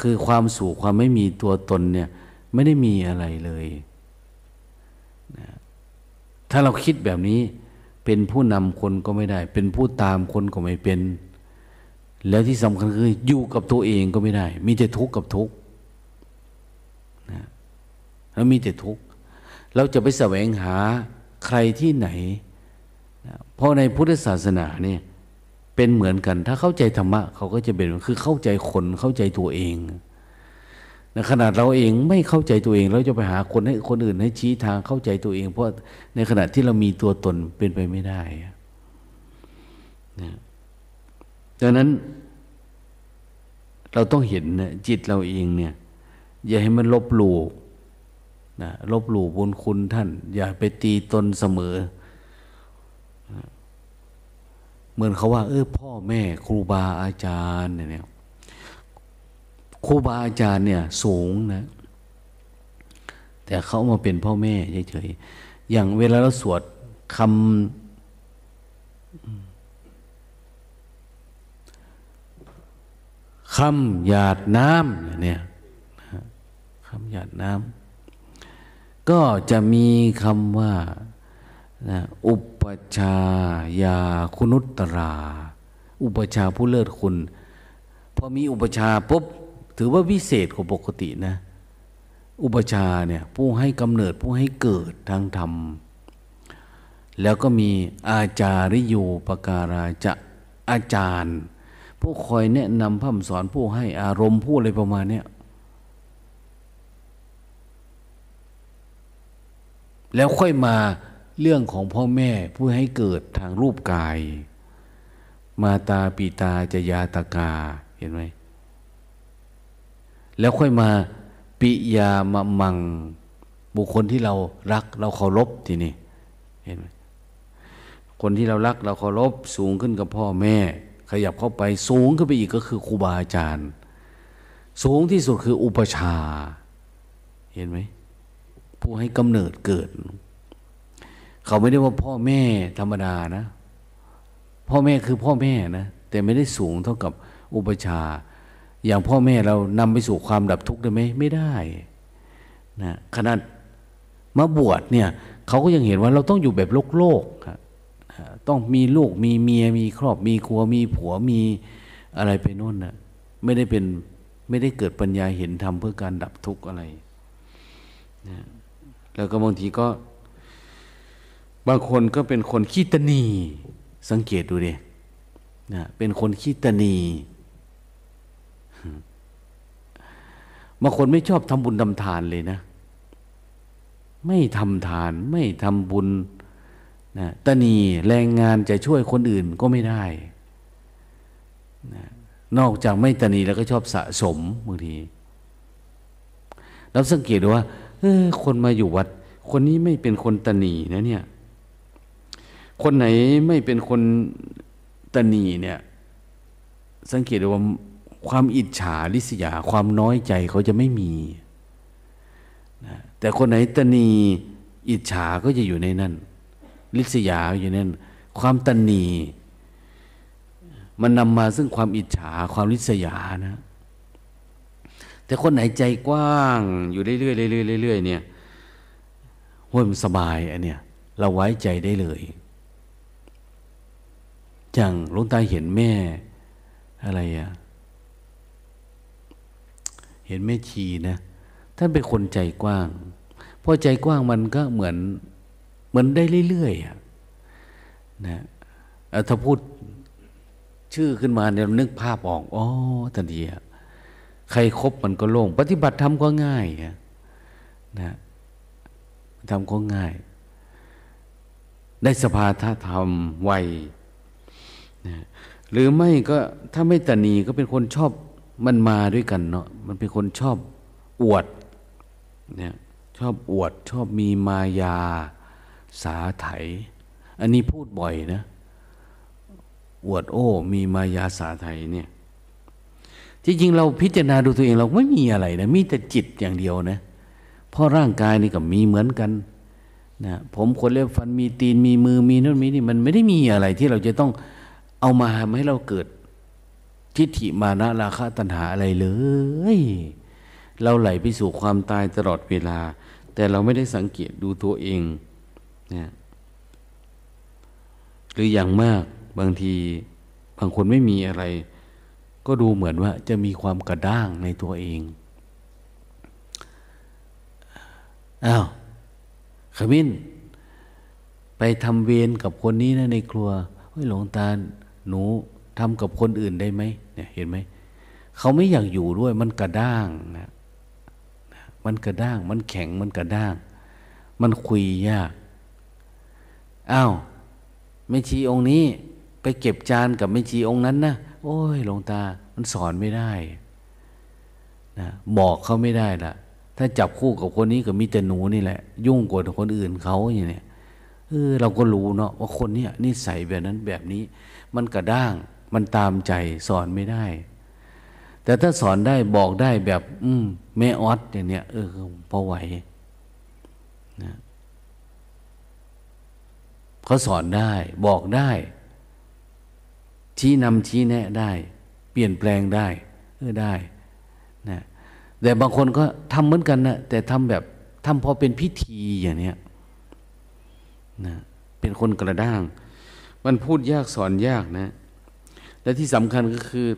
คือความสูงความไม่มีตัวตนเนี่ยไม่ได้มีอะไรเลยนะถ้าเราคิดแบบนี้เป็นผู้นำคนก็ไม่ได้เป็นผู้ตามคนก็ไม่เป็นแล้วที่สำคัญคืออยู่กับตัวเองก็ไม่ได้มีแต่ทุกข์กับทุกข์นะแล้วมีแต่ทุกข์เราจะไปแสวงหาใครที่ไหนนะเพราะในพุทธศาสนาเนี่ยเป็นเหมือนกันถ้าเข้าใจธรรมะเขาก็จะเป็นคือเข้าใจคนเข้าใจตัวเองนะขนาดเราเองไม่เข้าใจตัวเองเราจะไปหาคนให้คนอื่นให้ชี้ทางเข้าใจตัวเองเพราะในขณะที่เรามีตัวตนเป็นไปไม่ได้นะดังนั้นเราต้องเห็นนะจิตเราเองเนี่ยอย่าให้มันลบหลู่บุญคุณท่านอย่าไปตีตนเสมอ เหมือนเขาว่าพ่อแม่ครูบาอาจารย์เนี่ยครูบาอาจารย์เนี่ยสูงนะแต่เขามาเป็นพ่อแม่เฉยๆอย่างเวลาเราสวดคำหยาดน้ำเนี่ยคำหยาดน้ำก็จะมีคำว่าอุปชายาคุณุตตราอุปชาผู้เลิศคุณพอมีอุปชาปุ๊บถือว่าวิเศษกว่าปกตินะอุปชาเนี่ยผู้ให้กำเนิดผู้ให้เกิดทางธรรมแล้วก็มีอาจาริโยปการาจะอาจารย์ผู้คอยแนะนำพร่ำสอนผู้ให้อารมณ์ผู้อะไรประมาณเนี้ยแล้วค่อยมาเรื่องของพ่อแม่ผู้ให้เกิดทางรูปกายมาตาปิตาจยาตกาเห็นไหมแล้วค่อยมาปิยามะมังบุคคลที่เรารักเราเคารพทีนี้เห็นไหมคนที่เรารักเราเคารพสูงขึ้นกับพ่อแม่ขยับเข้าไปสูงขึ้นไปอีกก็คือครูบาอาจารย์สูงที่สุดคืออุปชาเห็นไหมผู้ให้กำเนิดเกิดเขาไม่ได้ว่าพ่อแม่ธรรมดานะพ่อแม่คือพ่อแม่นะแต่ไม่ได้สูงเท่ากับอุปชาอย่างพ่อแม่เรานำไปสู่ความดับทุกข์ได้ไหมไม่ได้นะขนาดมาบวชเนี่ยเขาก็ยังเห็นว่าเราต้องอยู่แบบโลกครับต้องมีลูกมีเมียมีครอบมีครัวมีผัวมีอะไรไปโน่นนะไม่ได้เกิดปัญญาเห็นธรรมเพื่อการดับทุกข์อะไรนะแล้วก็บางทีก็บางคนก็เป็นคนขี้ตนีสังเกตดูดินะเป็นคนขี้ตนีบางคนไม่ชอบทำบุญทำทานเลยนะไม่ทำทานไม่ทำบุญนะตนีแรงงานจะช่วยคนอื่นก็ไม่ได้นะนอกจากไม่ตนีแล้วก็ชอบสะสมบางทีแล้วสังเกตดูว่าคนมาอยู่วัดคนนี้ไม่เป็นคนตนีนะเนี่ยคนไหนไม่เป็นคนตนีเนี่ยสังเกตดูว่าความอิจฉาริษยาความน้อยใจเขาจะไม่มีนะแต่คนไหนตนีอิจฉาก็จะอยู่ในนั้นริษยาอยู่ในนั้นความตนีมันนำมาซึ่งความอิจฉาความริษยานะแต่คนไหนใจกว้างอยู่เรื่อยๆเรื่อยๆเนี่ยโหมันสบายอันเนี้ยเราไว้ใจได้เลยอย่างหลวงตาเห็นแม่อะไรอะเห็นแม่ชีนะท่านเป็นคนใจกว้างพอใจกว้างมันก็เหมือนได้เรื่อยๆนะถ้าพูดชื่อขึ้นมาเนี่ยนึกภาพออกอ๋อทันทีใครคบมันก็โล่งปฏิบัติธรรมก็ง่ายนะทำก็ง่ายได้สภาธธรรมไวนะหรือไม่ก็ถ้าไม่ตนีก็เป็นคนชอบมันมาด้วยกันเนาะมันเป็นคนชอบอวดนะชอบอวดชอบมีมายาสาไถอันนี้พูดบ่อยนะอวดมีมายาสาไถเนี่ยจริงๆเราพิจารณาดูตัวเองเราไม่มีอะไรนะมีแต่จิตอย่างเดียวนะเพราะร่างกายนี่ก็มีเหมือนกันนะผมขนเล็บฟันมีตีนมีมือมีนู่นมีนี่มันไม่ได้มีอะไรที่เราจะต้องเอามาทำให้เราเกิดทิฏฐิมานะราคะตัณหาอะไรเลยเราไหลไปสู่ความตายตลอดเวลาแต่เราไม่ได้สังเกตดูตัวเองนะหรืออย่างมากบางทีบางคนไม่มีอะไรก็ดูเหมือนว่าจะมีความกระด้างในตัวเองอ้าวขมิ้นไปทำเวรกับคนนี้นะในครัวเฮ้ยหลวงตาหนูทำกับคนอื่นได้ไหมเนี่ยเห็นไหมเขาไม่อยากอยู่ด้วยมันกระด้างนะมันกระด้างมันแข็งมันกระด้างมันคุยยากอ้าวแม่ชีองค์นี้ไปเก็บจานกับแม่ชีองค์นั้นนะโอ้ยหลวงตามันสอนไม่ได้นะบอกเขาไม่ได้ละถ้าจับคู่กับคนนี้ก็มีแต่หนูนี่แหละยุ่งกว่าคนอื่นเขาอย่างเนี้ย เราก็รู้เนาะว่าคนเนี่ยนิสัยแบบนั้นแบบนี้มันกระด้างมันตามใจสอนไม่ได้แต่ถ้าสอนได้บอกได้แบบแม่ออดอย่างเนี้ยพอไหวนะเขาสอนได้บอกได้ชี้นำชี้แนะได้เปลี่ยนแปลงได้ได้นะแต่บางคนก็ทำเหมือนกันนะแต่ทำแบบทำพอเป็นพิธีอย่างเนี้ยนะเป็นคนกระด้างมันพูดยากสอนยากนะและที่สำคัญก็คือ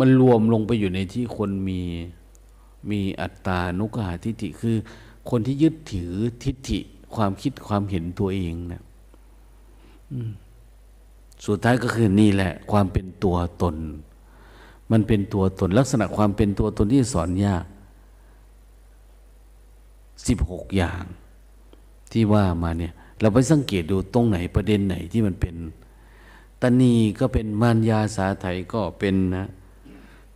มันรวมลงไปอยู่ในที่คนมีอัตตานุกหาทิฏฐิคือคนที่ยึดถือทิฏฐิความคิดความเห็นตัวเองนะสุดท้ายก็คือนี่แหละความเป็นตัวตนมันเป็นตัวตนลักษณะความเป็นตัวตนที่สอนยาก16อย่างที่ว่ามาเนี่ยเราไปสังเกตดูตรงไหนประเด็นไหนที่มันเป็นตนีก็เป็นมารยาสาไถก็เป็นนะ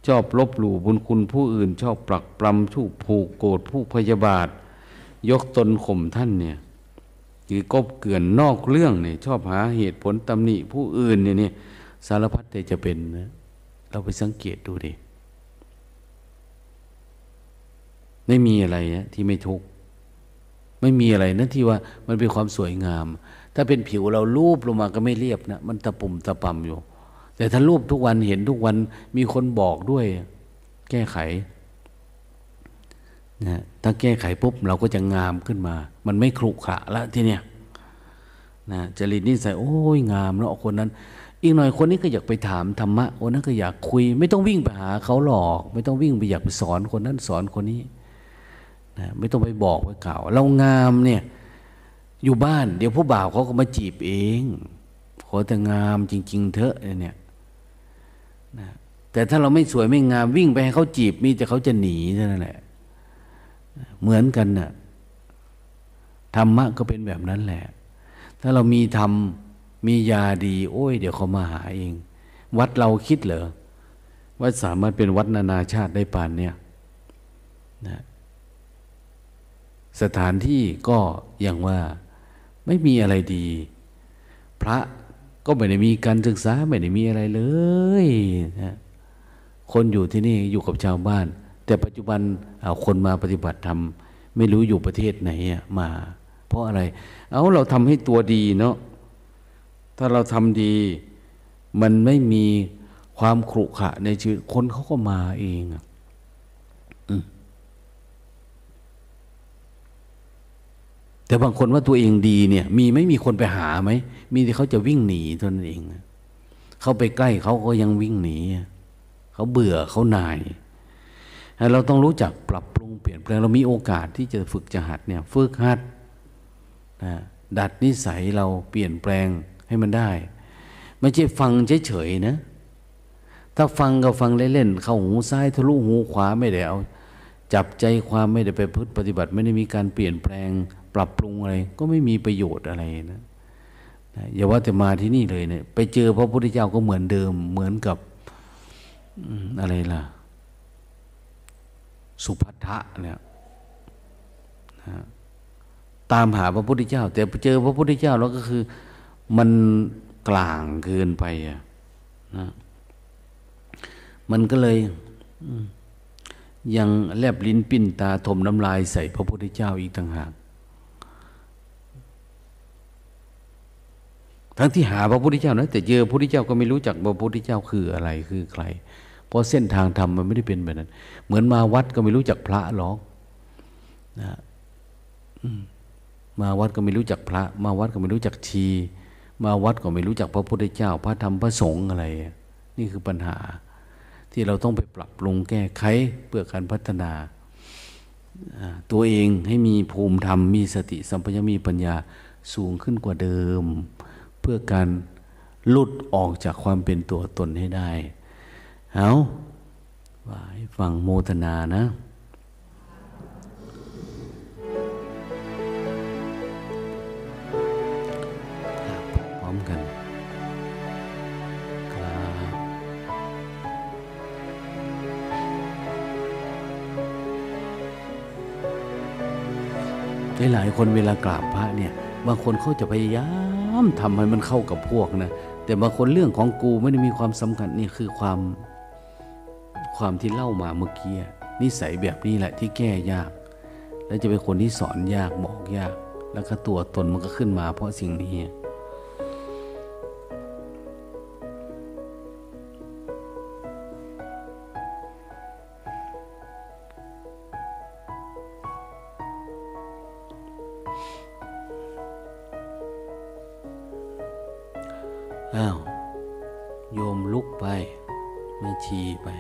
ชอบลบหลู่บุญคุณผู้อื่นชอบปลักปลำชู้ผูกโกรธผู้พยาบาทยกตนข่มท่านเนี่ยหรือกบเกลื่อนนอกเรื่องเนี่ยชอบหาเหตุผลตำหนิผู้อื่นเนี่ยสารพัดแต่จะเป็นนะเราไปสังเกตดูดิไม่มีอะไรนะที่ไม่ทุกข์ไม่มีอะไรนะที่ว่ามันเป็นความสวยงามถ้าเป็นผิวเราลูบลงมาก็ไม่เรียบนะมันตะปุ่มตะป่ำอยู่แต่ถ้ารูปทุกวันเห็นทุกวันมีคนบอกด้วยแก้ไขนะถ้าแก้ไขปุ๊บเราก็จะงามขึ้นมามันไม่ขรุขระละทีเนี้ยนะจริตนิสัยโอ้ยงามเนาะคนนั้นอีกหน่อยคนนี้ก็อยากไปถามธรรมะคนนั้นก็อยากคุยไม่ต้องวิ่งไปหาเขาหรอกไม่ต้องวิ่งไปอยากไปสอนคนนั้นสอนคนนี้นะไม่ต้องไปบอกไปกล่าวเรางามเนี่ยอยู่บ้านเดี๋ยวผู้บ่าวเขาก็มาจีบเองขอแต่งามจริงๆเถอะเนี่ยนะแต่ถ้าเราไม่สวยไม่งามวิ่งไปให้เขาจีบมีแต่เขาจะหนีเท่านั้นแหละเหมือนกันน่ะธรรมะก็เป็นแบบนั้นแหละถ้าเรามีธรรมมียาดีโอ้ยเดี๋ยวเขามาหาเองวัดเราคิดเหรอว่าสามารถเป็นวัดนานาชาติได้ปานเนี่ยนะสถานที่ก็อย่างว่าไม่มีอะไรดีพระก็ไม่ได้มีการศึกษาไม่ได้มีอะไรเลยนะคนอยู่ที่นี่อยู่กับชาวบ้านแต่ปัจจุบันเอาคนมาปฏิบัติธรรมไม่รู้อยู่ประเทศไหนมาเพราะอะไรเอาเราทำให้ตัวดีเนาะถ้าเราทำดีมันไม่มีความขรุขระในชีวิตคนเขาก็มาเองแต่บางคนว่าตัวเองดีเนี่ยมีไม่มีคนไปหาไหมมีแต่เขาจะวิ่งหนีเท่านั้นเองเขาไปใกล้เขาก็ยังวิ่งหนีเขาเบื่อเขาหน่ายเราต้องรู้จักปรับปรุงเปลี่ยนแปลงเรามีโอกาสที่จะฝึกจะหัดเนี่ยฝึกหัดนะดัดนิสัยเราเปลี่ยนแปลงให้มันได้ไม่ใช่ฟังเฉยๆนะถ้าฟังก็ฟังเล่นๆเข้าหูซ้ายทะลุหูขวาไม่ได้เอาจับใจความไม่ได้ไปพึ่งปฏิบัติไม่ได้มีการเปลี่ยนแปลงปรับปรุงอะไรก็ไม่มีประโยชน์อะไรนะอย่าว่าแต่มาที่นี่เลยเนี่ยไปเจอพระพุทธเจ้าก็เหมือนเดิมเหมือนกับอะไรล่ะสุภัททะเนี่ยนะตามหาพระพุทธเจ้าแต่เจอพระพุทธเจ้าแล้วก็คือมันกลางเกินไปนะมันก็เลยยังแลบลิ้นปิ้นตาถมน้ำลายใส่พระพุทธเจ้าอีกต่างหากทั้งที่หาพระพุทธเจ้านะแต่เจอพระพุทธเจ้าก็ไม่รู้จักพระพุทธเจ้าคืออะไรคือใครเพราะเส้นทางธรรมมันไม่ได้เป็นแบบนั้นเหมือนมาวัดก็ไม่รู้จักพระหรอกนะมาวัดก็ไม่รู้จักพระมาวัดก็ไม่รู้จักชีมาวัดก็ไม่รู้จักพระพุทธเจ้าพระธรรมพระสงฆ์อะไรนี่คือปัญหาที่เราต้องไปปรับปรุงแก้ไขเพื่อการพัฒนาตัวเองให้มีภูมิธรรมมีสติสัมปชัญญะมีปัญญาสูงขึ้นกว่าเดิมเพื่อการหลุดออกจากความเป็นตัวตนให้ได้เอาว่าให้ฟังโมทนานะพร้อมกันหลายคนเวลากราบพระเนี่ย บางคนเขาจะพยายามทำให้มันเข้ากับพวกนะแต่บางคนเรื่องของกูไม่ได้มีความสำคัญนี่คือความที่เล่ามาเมื่อกี้นิสัยแบบนี้แหละที่แก้ยากและจะเป็นคนที่สอนยากบอกยากแล้วก็ตัวตนมันก็ขึ้นมาเพราะสิ่งนี้อ้าวโยมลุกไปแม่ชีไป